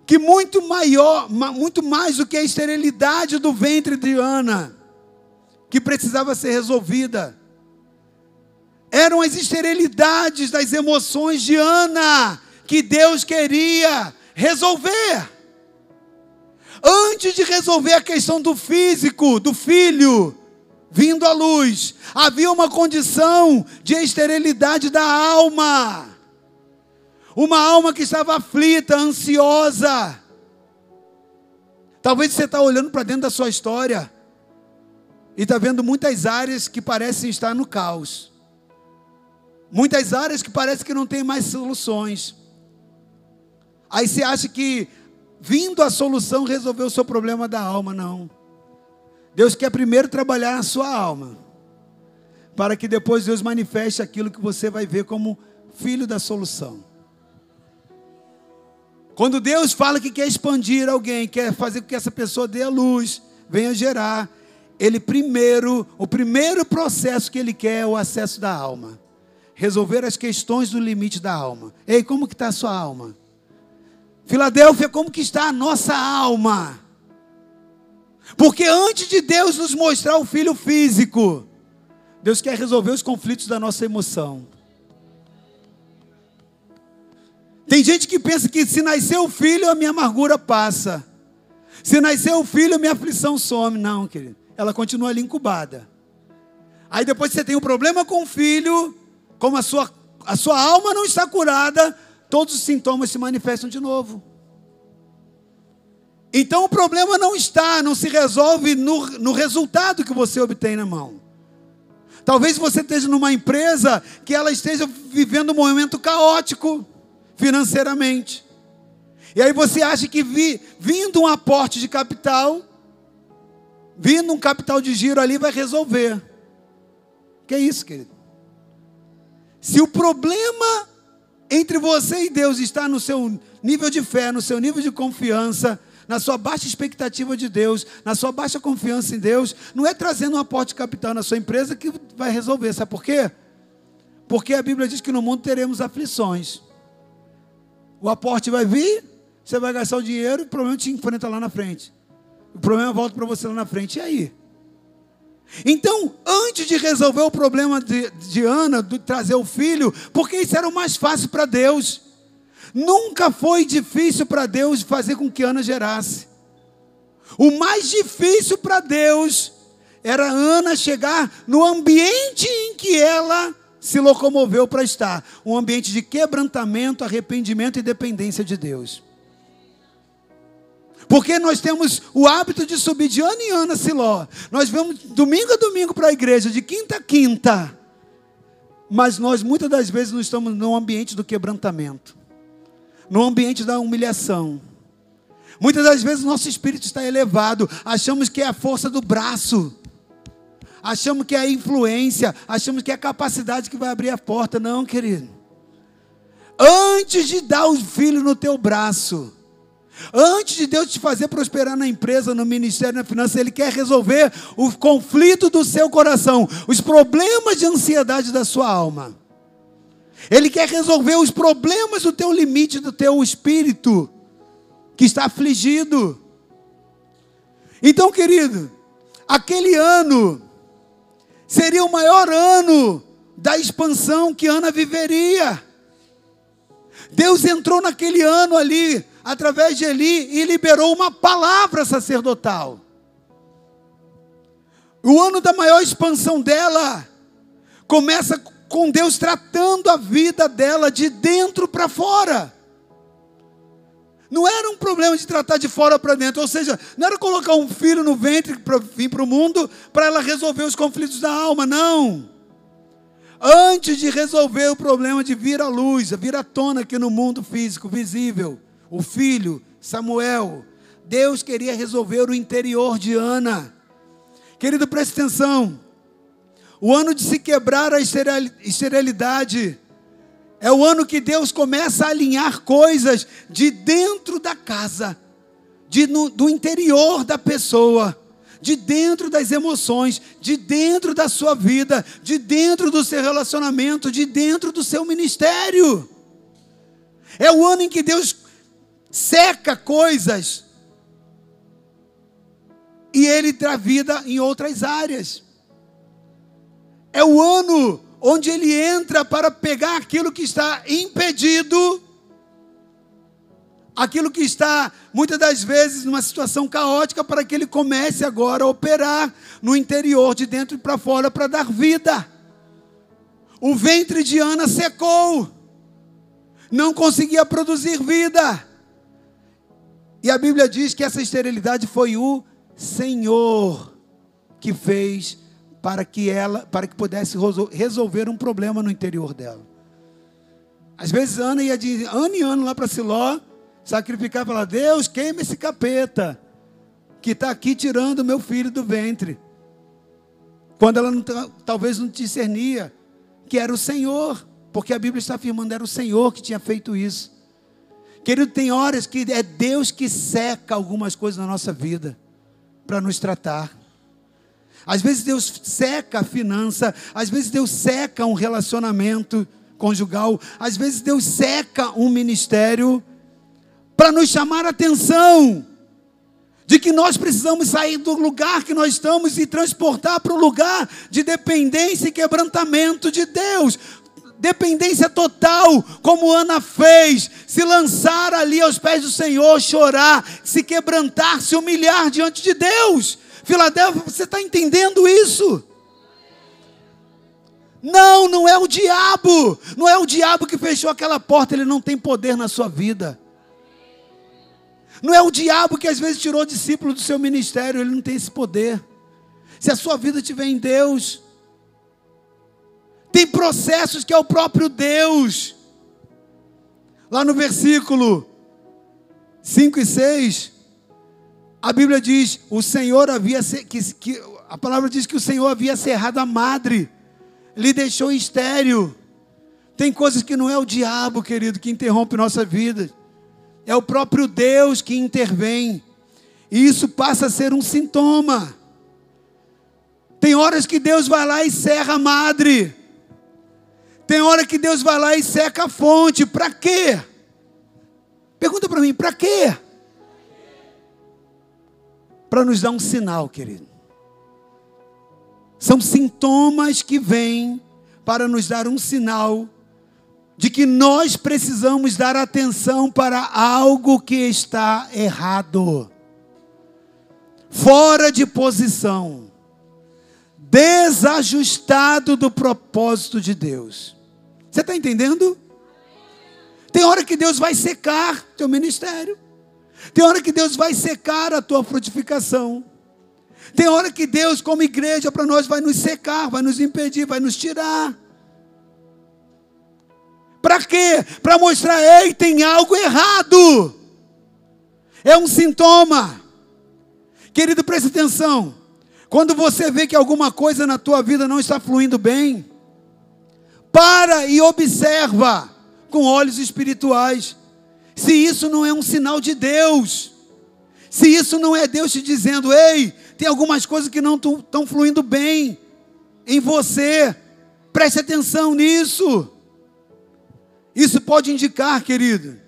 que muito maior, muito mais do que a esterilidade do ventre de Ana, que precisava ser resolvida, eram as esterilidades das emoções de Ana, que Deus queria resolver. Antes de resolver a questão do físico, do filho vindo à luz, havia uma condição de esterilidade da alma. Uma alma que estava aflita, ansiosa. Talvez você está olhando para dentro da sua história e está vendo muitas áreas que parecem estar no caos. Muitas áreas que parece que não tem mais soluções. Aí você acha que vindo a solução resolveu o seu problema da alma. Não. Deus quer primeiro trabalhar a sua alma, para que depois Deus manifeste aquilo que você vai ver como filho da solução. Quando Deus fala que quer expandir alguém, quer fazer com que essa pessoa dê a luz, venha gerar, Ele primeiro, o primeiro processo que Ele quer é o acesso da alma. Resolver as questões do limite da alma. Ei, como que está a sua alma? Filadélfia, como que está a nossa alma? Porque antes de Deus nos mostrar o filho físico, Deus quer resolver os conflitos da nossa emoção. Tem gente que pensa que se nascer o filho, a minha amargura passa. Se nascer o filho, a minha aflição some. Não, querido. Ela continua ali incubada. Aí depois você tem um problema com o filho, como a sua, a sua alma não está curada, todos os sintomas se manifestam de novo. Então o problema não está, não se resolve no, no resultado que você obtém na mão. Talvez você esteja numa empresa que ela esteja vivendo um momento caótico financeiramente. E aí você acha que vi, vindo um aporte de capital, vindo um capital de giro ali vai resolver. Que é isso, querido? Se o problema entre você e Deus está no seu nível de fé, no seu nível de confiança, na sua baixa expectativa de Deus, na sua baixa confiança em Deus, não é trazendo um aporte de capital na sua empresa que vai resolver. Sabe por quê? Porque a Bíblia diz que no mundo teremos aflições. O aporte vai vir, você vai gastar o dinheiro e o problema te enfrenta lá na frente. O problema volta para você lá na frente. E aí? Então, antes de resolver o problema de, de Ana, de trazer o filho, porque isso era o mais fácil para Deus. Nunca foi difícil para Deus fazer com que Ana gerasse. O mais difícil para Deus era Ana chegar no ambiente em que ela se locomoveu para estar, um ambiente de quebrantamento, arrependimento e dependência de Deus. Porque nós temos o hábito de subir de ano em ano a Siló, nós vamos domingo a domingo para a igreja, de quinta a quinta, mas nós muitas das vezes não estamos no ambiente do quebrantamento, no ambiente da humilhação. Muitas das vezes o nosso espírito está elevado, achamos que é a força do braço, achamos que é a influência, achamos que é a capacidade que vai abrir a porta. Não, querido. Antes de dar o filho no teu braço, antes de Deus te fazer prosperar na empresa, no ministério, na finança, Ele quer resolver o conflito do seu coração, os problemas de ansiedade da sua alma. Ele quer resolver os problemas do teu limite, do teu espírito, que está afligido. Então, querido, aquele ano seria o maior ano da expansão que Ana viveria. Deus entrou naquele ano ali, através de Eli, e liberou uma palavra sacerdotal. O ano da maior expansão dela começa com Deus tratando a vida dela de dentro para fora. Não era um problema de tratar de fora para dentro, ou seja, não era colocar um filho no ventre para vir para o mundo, para ela resolver os conflitos da alma, não. Antes de resolver o problema de vir à luz, vir à tona aqui no mundo físico, visível, o filho, Samuel, Deus queria resolver o interior de Ana. Querido, preste atenção, o ano de se quebrar a esterilidade, é o ano que Deus começa a alinhar coisas de dentro da casa, de no, do interior da pessoa, de dentro das emoções, de dentro da sua vida, de dentro do seu relacionamento, de dentro do seu ministério. É o ano em que Deus seca coisas e Ele traz vida em outras áreas. É o ano onde Ele entra para pegar aquilo que está impedido, aquilo que está, muitas das vezes, numa situação caótica, para que Ele comece agora a operar no interior, de dentro para fora, para dar vida. O ventre de Ana secou, não conseguia produzir vida, e a Bíblia diz que essa esterilidade foi o Senhor que fez, para que ela, para que pudesse resolver um problema no interior dela. Às vezes Ana ia de ano em ano lá para Siló, Sacrificar e falar: Deus, queima esse capeta que está aqui tirando o meu filho do ventre. Quando ela não, talvez não discernia que era o Senhor, porque a Bíblia está afirmando, era o Senhor que tinha feito isso. Querido, tem horas que é Deus que seca algumas coisas na nossa vida para nos tratar. Às vezes Deus seca a finança, às vezes Deus seca um relacionamento conjugal, às vezes Deus seca um ministério para nos chamar a atenção de que nós precisamos sair do lugar que nós estamos e transportar para o lugar de dependência e quebrantamento de Deus. Dependência total, como Ana fez, se lançar ali aos pés do Senhor, chorar, se quebrantar, se humilhar diante de Deus. Filadélfia, você está entendendo isso? Não, não é o diabo, não é o diabo que fechou aquela porta, ele não tem poder na sua vida. Não é o diabo que às vezes tirou o discípulo do seu ministério, ele não tem esse poder. Se a sua vida estiver em Deus... Tem processos que é o próprio Deus. Lá no versículo cinco e seis, a Bíblia diz, o Senhor havia, que, que, a palavra diz que o Senhor havia cerrado a madre, lhe deixou estéril. Tem coisas que não é o diabo, querido, que interrompe nossa vida, é o próprio Deus que intervém, e isso passa a ser um sintoma. Tem horas que Deus vai lá e cerra a madre. Tem hora que Deus vai lá e seca a fonte. Para quê? Pergunta para mim, para quê? Para nos dar um sinal, querido. São sintomas que vêm para nos dar um sinal de que nós precisamos dar atenção para algo que está errado, fora de posição, desajustado do propósito de Deus. Você está entendendo? Tem hora que Deus vai secar teu ministério. Tem hora que Deus vai secar a tua frutificação. Tem hora que Deus, como igreja, para nós vai nos secar, vai nos impedir, vai nos tirar. Para quê? Para mostrar, ei, tem algo errado. É um sintoma. Querido, preste atenção. Quando você vê que alguma coisa na tua vida não está fluindo bem, para e observa com olhos espirituais, se isso não é um sinal de Deus, se isso não é Deus te dizendo, ei, tem algumas coisas que não estão fluindo bem em você, preste atenção nisso. Isso pode indicar, querido,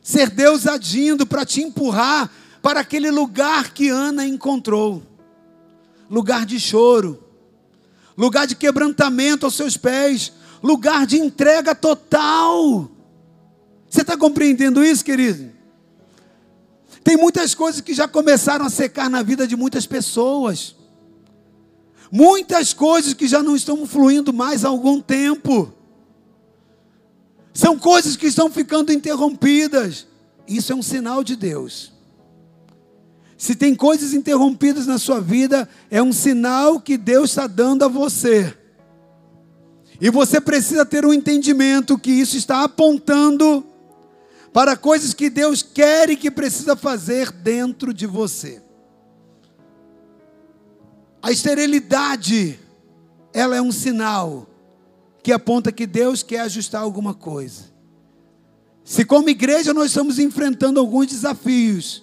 ser Deus agindo para te empurrar para aquele lugar que Ana encontrou. Lugar de choro, lugar de quebrantamento aos seus pés, lugar de entrega total. Você está compreendendo isso, querido? Tem muitas coisas que já começaram a secar na vida de muitas pessoas, muitas coisas que já não estão fluindo mais há algum tempo, são coisas que estão ficando interrompidas. Isso é um sinal de Deus. Se tem coisas interrompidas na sua vida, é um sinal que Deus está dando a você. E você precisa ter um entendimento que isso está apontando para coisas que Deus quer e que precisa fazer dentro de você. A esterilidade, ela é um sinal que aponta que Deus quer ajustar alguma coisa. Se como igreja nós estamos enfrentando alguns desafios,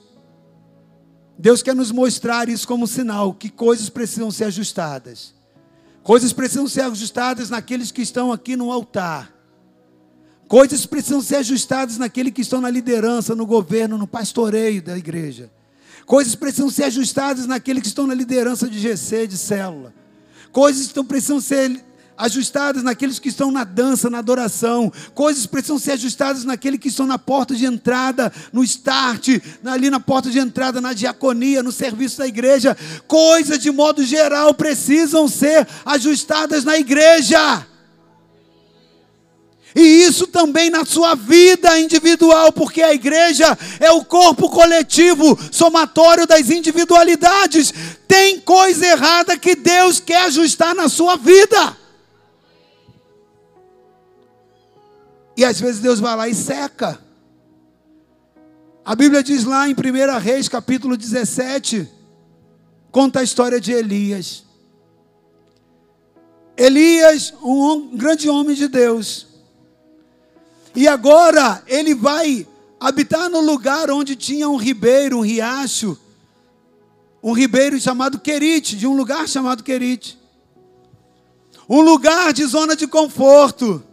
Deus quer nos mostrar isso como sinal, que coisas precisam ser ajustadas. Coisas precisam ser ajustadas naqueles que estão aqui no altar. Coisas precisam ser ajustadas naqueles que estão na liderança, no governo, no pastoreio da igreja. Coisas precisam ser ajustadas naqueles que estão na liderança de G C, de célula. Coisas precisam ser ajustadas naqueles que estão na dança, na adoração. Coisas precisam ser ajustadas naqueles que estão na porta de entrada, no start, ali na porta de entrada, na diaconia, no serviço da igreja. Coisas de modo geral precisam ser ajustadas na igreja. E isso também na sua vida individual, porque a igreja é o corpo coletivo, somatório das individualidades. Tem coisa errada que Deus quer ajustar na sua vida. E às vezes Deus vai lá e seca. A Bíblia diz lá em primeira Reis capítulo dezessete, conta a história de Elias. Elias, um grande homem de Deus. E agora ele vai habitar no lugar onde tinha um ribeiro, um riacho, um ribeiro chamado Querite, de um lugar chamado Querite. Um lugar de zona de conforto.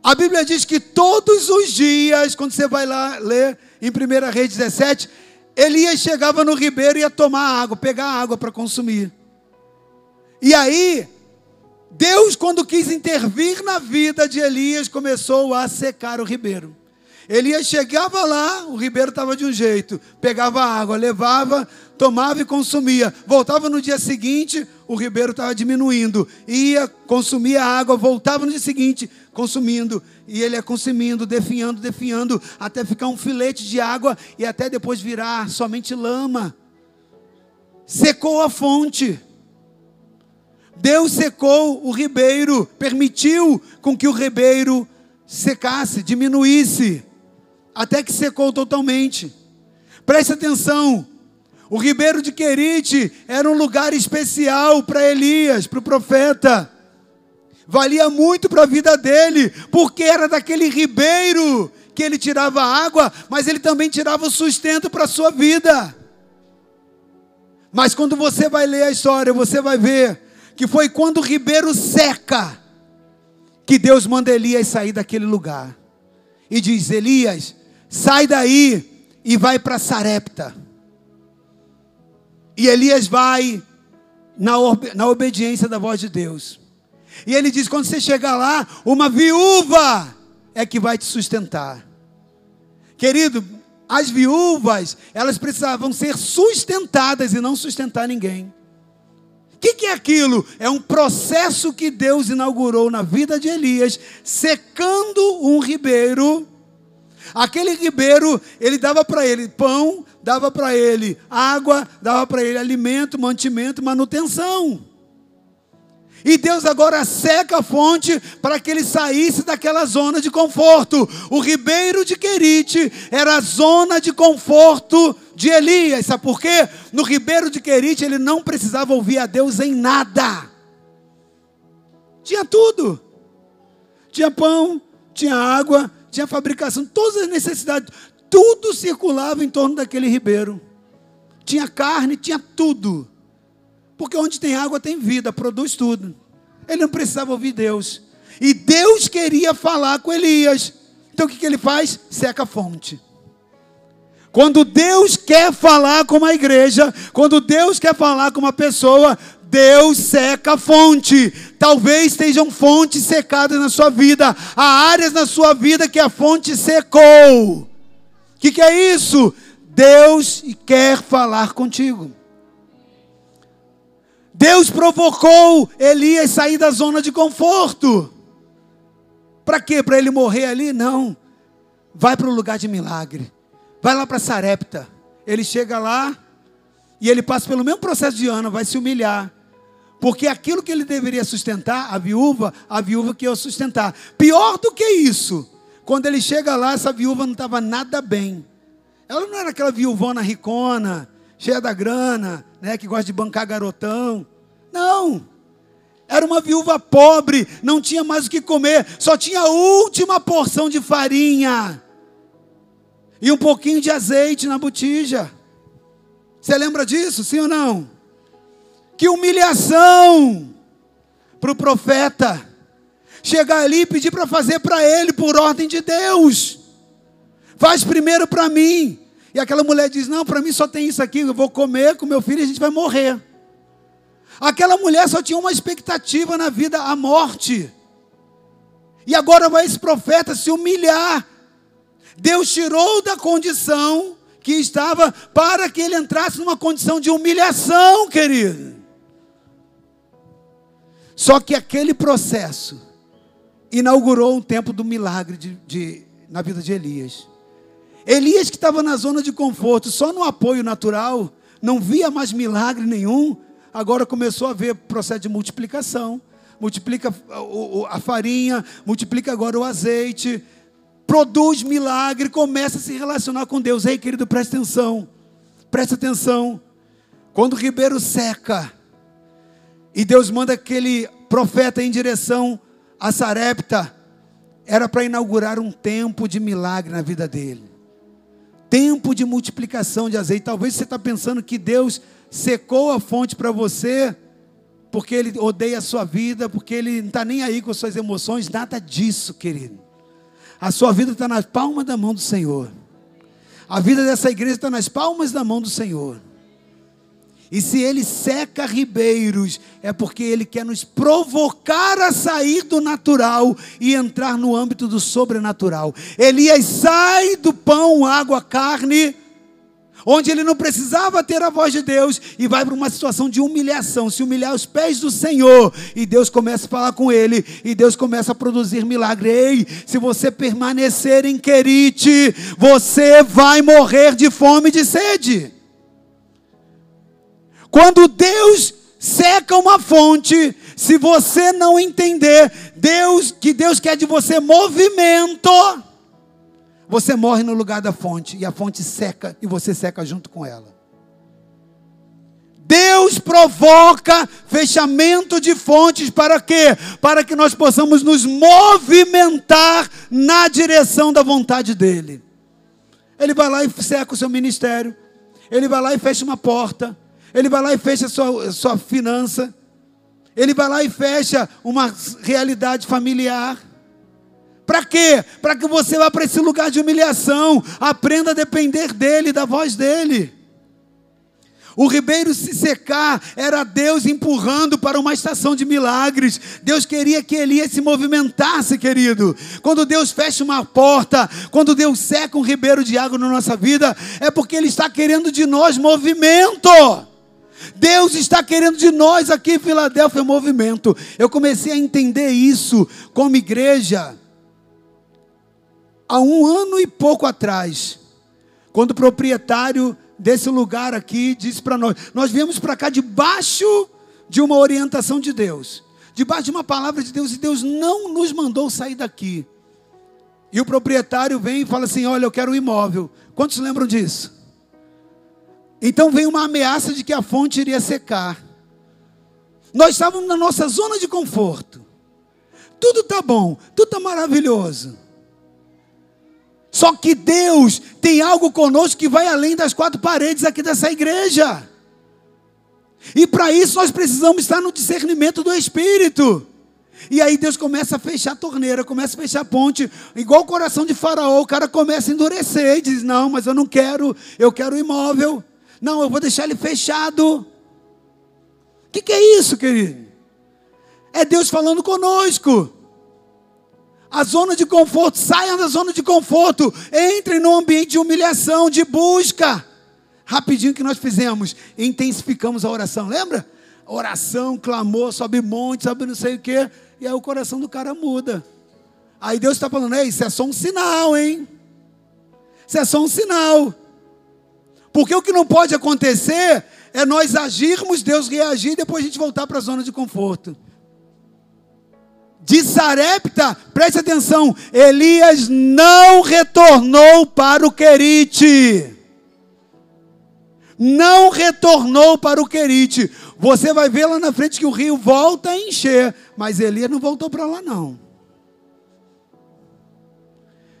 A Bíblia diz que todos os dias, quando você vai lá ler em primeira Reis dezessete, Elias chegava no ribeiro e ia tomar água, pegar água para consumir. E aí, Deus, quando quis intervir na vida de Elias, começou a secar o ribeiro. Elias chegava lá, o ribeiro estava de um jeito, pegava água, levava, tomava e consumia. Voltava no dia seguinte, o ribeiro estava diminuindo. Ia, consumia água, voltava no dia seguinte, consumindo. E ele ia consumindo, definhando, definhando, até ficar um filete de água e até depois virar somente lama. Secou a fonte. Deus secou o ribeiro, permitiu com que o ribeiro secasse, diminuísse, até que secou totalmente. Preste atenção, o ribeiro de Querite era um lugar especial para Elias, para o profeta. Valia muito para a vida dele, porque era daquele ribeiro que ele tirava água, mas ele também tirava o sustento para a sua vida. Mas quando você vai ler a história, você vai ver que foi quando o ribeiro seca, que Deus manda Elias sair daquele lugar, e diz: Elias, sai daí e vai para Sarepta. E Elias vai na, ob- na obediência da voz de Deus, e ele diz: quando você chegar lá, uma viúva é que vai te sustentar. Querido, as viúvas, elas precisavam ser sustentadas e não sustentar ninguém. O que, que é aquilo? É um processo que Deus inaugurou na vida de Elias, secando um ribeiro. Aquele ribeiro, ele dava para ele pão, dava para ele água, dava para ele alimento, mantimento, manutenção. E Deus agora seca a fonte para que ele saísse daquela zona de conforto. O ribeiro de Querite era a zona de conforto de Elias. Sabe por quê? No ribeiro de Querite ele não precisava ouvir a Deus em nada. Tinha tudo. Tinha pão, tinha água, tinha fabricação, todas as necessidades. Tudo circulava em torno daquele ribeiro. Tinha carne, tinha tudo. Porque onde tem água tem vida, produz tudo. Ele não precisava ouvir Deus. E Deus queria falar com Elias. Então o que, que ele faz? Seca a fonte. Quando Deus quer falar com uma igreja, quando Deus quer falar com uma pessoa, Deus seca a fonte. Talvez estejam fontes secadas na sua vida. Há áreas na sua vida que a fonte secou. O que, que é isso? Deus quer falar contigo. Deus provocou Elias sair da zona de conforto. Para quê? Para ele morrer ali? Não. Vai para o lugar de milagre. Vai lá para Sarepta. Ele chega lá e ele passa pelo mesmo processo de Ana, vai se humilhar. Porque aquilo que ele deveria sustentar, a viúva, a viúva que ia sustentar. Pior do que isso, quando ele chega lá, essa viúva não estava nada bem. Ela não era aquela viúvona ricona, cheia da grana, né, que gosta de bancar garotão. Não. Era uma viúva pobre, não tinha mais o que comer, só tinha a última porção de farinha e um pouquinho de azeite na botija. Você lembra disso, sim ou não? Que humilhação para o profeta chegar ali e pedir para fazer para ele, por ordem de Deus. Faz primeiro para mim. E aquela mulher diz: não, para mim só tem isso aqui, eu vou comer com meu filho e a gente vai morrer. Aquela mulher só tinha uma expectativa na vida, a morte. E agora vai esse profeta se humilhar. Deus tirou da condição que estava para que ele entrasse numa condição de humilhação, querido. Só que aquele processo inaugurou um tempo do milagre de, de, na vida de Elias. Elias, que estava na zona de conforto, só no apoio natural, não via mais milagre nenhum, agora começou a ver processo de multiplicação. Multiplica a farinha, multiplica agora o azeite, produz milagre, começa a se relacionar com Deus. Ei, querido, presta atenção, presta atenção, quando o ribeiro seca, e Deus manda aquele profeta em direção a Sarepta, era para inaugurar um tempo de milagre na vida dele, tempo de multiplicação de azeite. Talvez você está pensando que Deus secou a fonte para você, porque Ele odeia a sua vida, porque Ele não está nem aí com as suas emoções. Nada disso, querido. A sua vida está nas palmas da mão do Senhor. A vida dessa igreja está nas palmas da mão do Senhor. E se Ele seca ribeiros, é porque Ele quer nos provocar a sair do natural e entrar no âmbito do sobrenatural. Elias sai do pão, água, carne, onde ele não precisava ter a voz de Deus, e vai para uma situação de humilhação, se humilhar aos pés do Senhor, e Deus começa a falar com ele, e Deus começa a produzir milagre. Ei, se você permanecer em Querite, você vai morrer de fome e de sede. Quando Deus seca uma fonte, se você não entender Deus, que Deus quer de você movimento, você morre no lugar da fonte, e a fonte seca, e você seca junto com ela. Deus provoca fechamento de fontes para quê? Para que nós possamos nos movimentar na direção da vontade dEle. Ele vai lá e seca o seu ministério, Ele vai lá e fecha uma porta, Ele vai lá e fecha a sua, a sua finança, Ele vai lá e fecha uma realidade familiar. Para quê? Para que você vá para esse lugar de humilhação, aprenda a depender dEle, da voz dEle. O ribeiro se secar era Deus empurrando para uma estação de milagres. Deus queria que Elias se movimentasse, querido. Quando Deus fecha uma porta, quando Deus seca um ribeiro de água na nossa vida, é porque Ele está querendo de nós movimento. Deus está querendo de nós aqui em Filadélfia movimento. Eu comecei a entender isso como igreja há um ano e pouco atrás, quando o proprietário desse lugar aqui disse para nós, nós viemos para cá debaixo de uma orientação de Deus, debaixo de uma palavra de Deus, e Deus não nos mandou sair daqui. E o proprietário vem e fala assim: olha, eu quero um imóvel. Quantos lembram disso? Então vem uma ameaça de que a fonte iria secar. Nós estávamos na nossa zona de conforto, tudo está bom, tudo está maravilhoso. Só que Deus tem algo conosco que vai além das quatro paredes aqui dessa igreja. E para isso nós precisamos estar no discernimento do Espírito. E aí Deus começa a fechar a torneira, começa a fechar a ponte, igual o coração de Faraó. O cara começa a endurecer e diz: não, mas eu não quero, eu quero o imóvel. Não, eu vou deixar ele fechado. O que, que é isso, querido? É Deus falando conosco. A zona de conforto, saia da zona de conforto, entre num ambiente de humilhação, de busca. Rapidinho, o que nós fizemos? Intensificamos a oração, lembra? Oração, clamor, sobe monte, sobe não sei o quê, e aí o coração do cara muda. Aí Deus está falando: ei, isso é só um sinal, hein? Isso é só um sinal. Porque o que não pode acontecer é nós agirmos, Deus reagir e depois a gente voltar para a zona de conforto. De Sarepta, preste atenção, Elias não retornou para o Querite, não retornou para o Querite. Você vai ver lá na frente que o rio volta a encher, mas Elias não voltou para lá não.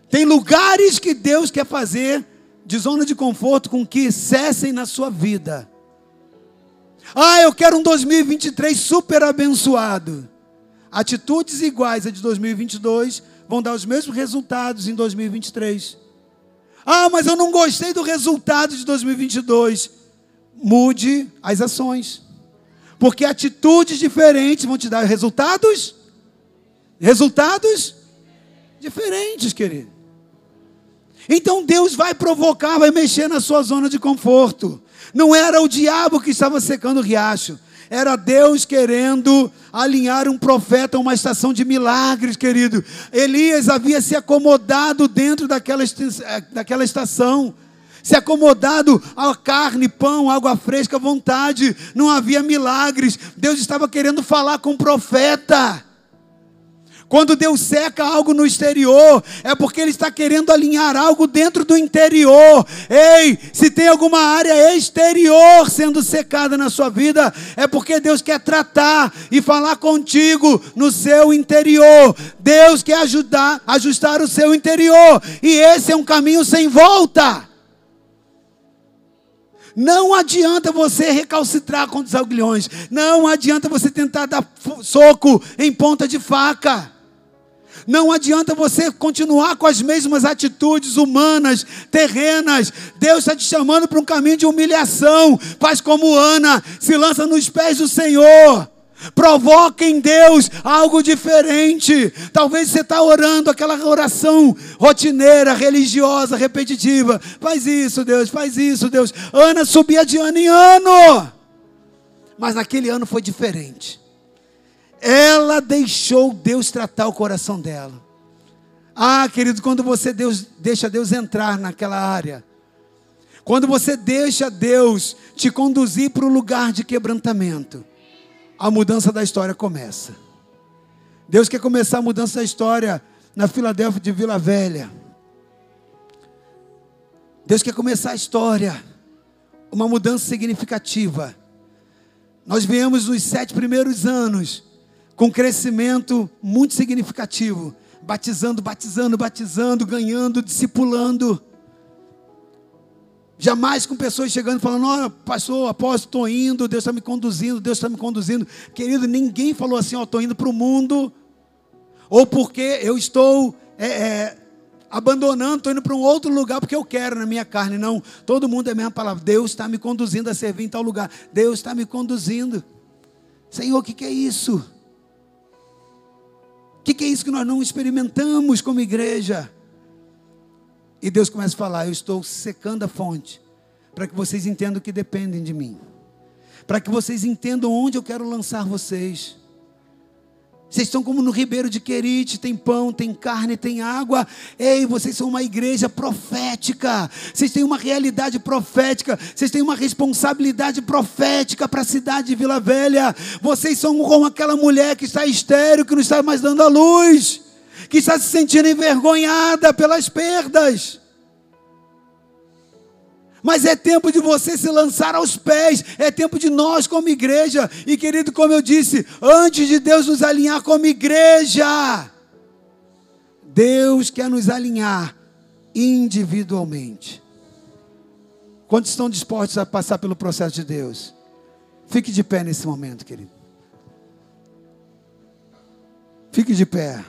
Tem lugares que Deus quer fazer de zona de conforto com que cessem na sua vida. Ah, eu quero um dois mil e vinte e três super abençoado. Atitudes iguais a de dois mil e vinte e dois vão dar os mesmos resultados em dois mil e vinte e três. Ah, mas eu não gostei do resultado de dois mil e vinte e dois. Mude as ações, porque atitudes diferentes vão te dar resultados, resultados diferentes, querido. Então Deus vai provocar, vai mexer na sua zona de conforto. Não era o diabo que estava secando o riacho, era Deus querendo alinhar um profeta a uma estação de milagres, querido. Elias havia se acomodado dentro daquela, daquela estação, se acomodado a carne, pão, água fresca, à vontade. Não havia milagres. Deus estava querendo falar com o profeta. Quando Deus seca algo no exterior, é porque Ele está querendo alinhar algo dentro do interior. Ei, se tem alguma área exterior sendo secada na sua vida, é porque Deus quer tratar e falar contigo no seu interior. Deus quer ajudar, ajustar o seu interior. E esse é um caminho sem volta. Não adianta você recalcitrar contra os aguilhões. Não adianta você tentar dar soco em ponta de faca. Não adianta você continuar com as mesmas atitudes humanas, terrenas. Deus está te chamando para um caminho de humilhação. Faz como Ana, se lança nos pés do Senhor. Provoca em Deus algo diferente. Talvez você está orando aquela oração rotineira, religiosa, repetitiva. Faz isso, Deus, faz isso, Deus. Ana subia de ano em ano, mas naquele ano foi diferente. Ela deixou Deus tratar o coração dela. Ah, querido, quando você Deus, deixa Deus entrar naquela área, quando você deixa Deus te conduzir para o lugar de quebrantamento, a mudança da história começa. Deus quer começar a mudança da história na Filadélfia de Vila Velha. Deus quer começar a história, uma mudança significativa. Nós viemos nos sete primeiros anos com crescimento muito significativo, batizando, batizando, batizando, ganhando, discipulando. Jamais com pessoas chegando e falando: olha, pastor, apóstolo, estou indo, Deus está me conduzindo, Deus está me conduzindo. Querido, ninguém falou assim: ó, oh, estou indo para o mundo, ou porque eu estou é, é, abandonando, estou indo para um outro lugar porque eu quero na minha carne. Não, todo mundo é a mesma palavra: Deus está me conduzindo a servir em tal lugar, Deus está me conduzindo. Senhor, o que, que é isso? O que, que é isso que nós não experimentamos como igreja? E Deus começa a falar: eu estou secando a fonte, para que vocês entendam que dependem de mim, para que vocês entendam onde eu quero lançar vocês. Vocês estão como no ribeiro de Querite, tem pão, tem carne, tem água. Ei, vocês são uma igreja profética, vocês têm uma realidade profética, vocês têm uma responsabilidade profética para a cidade de Vila Velha. Vocês são como aquela mulher que está estéril, que não está mais dando a luz, que está se sentindo envergonhada pelas perdas. Mas é tempo de você se lançar aos pés, é tempo de nós como igreja. E querido, como eu disse, antes de Deus nos alinhar como igreja, Deus quer nos alinhar individualmente. Quantos estão dispostos a passar pelo processo de Deus? Fique de pé nesse momento, querido. Fique de pé.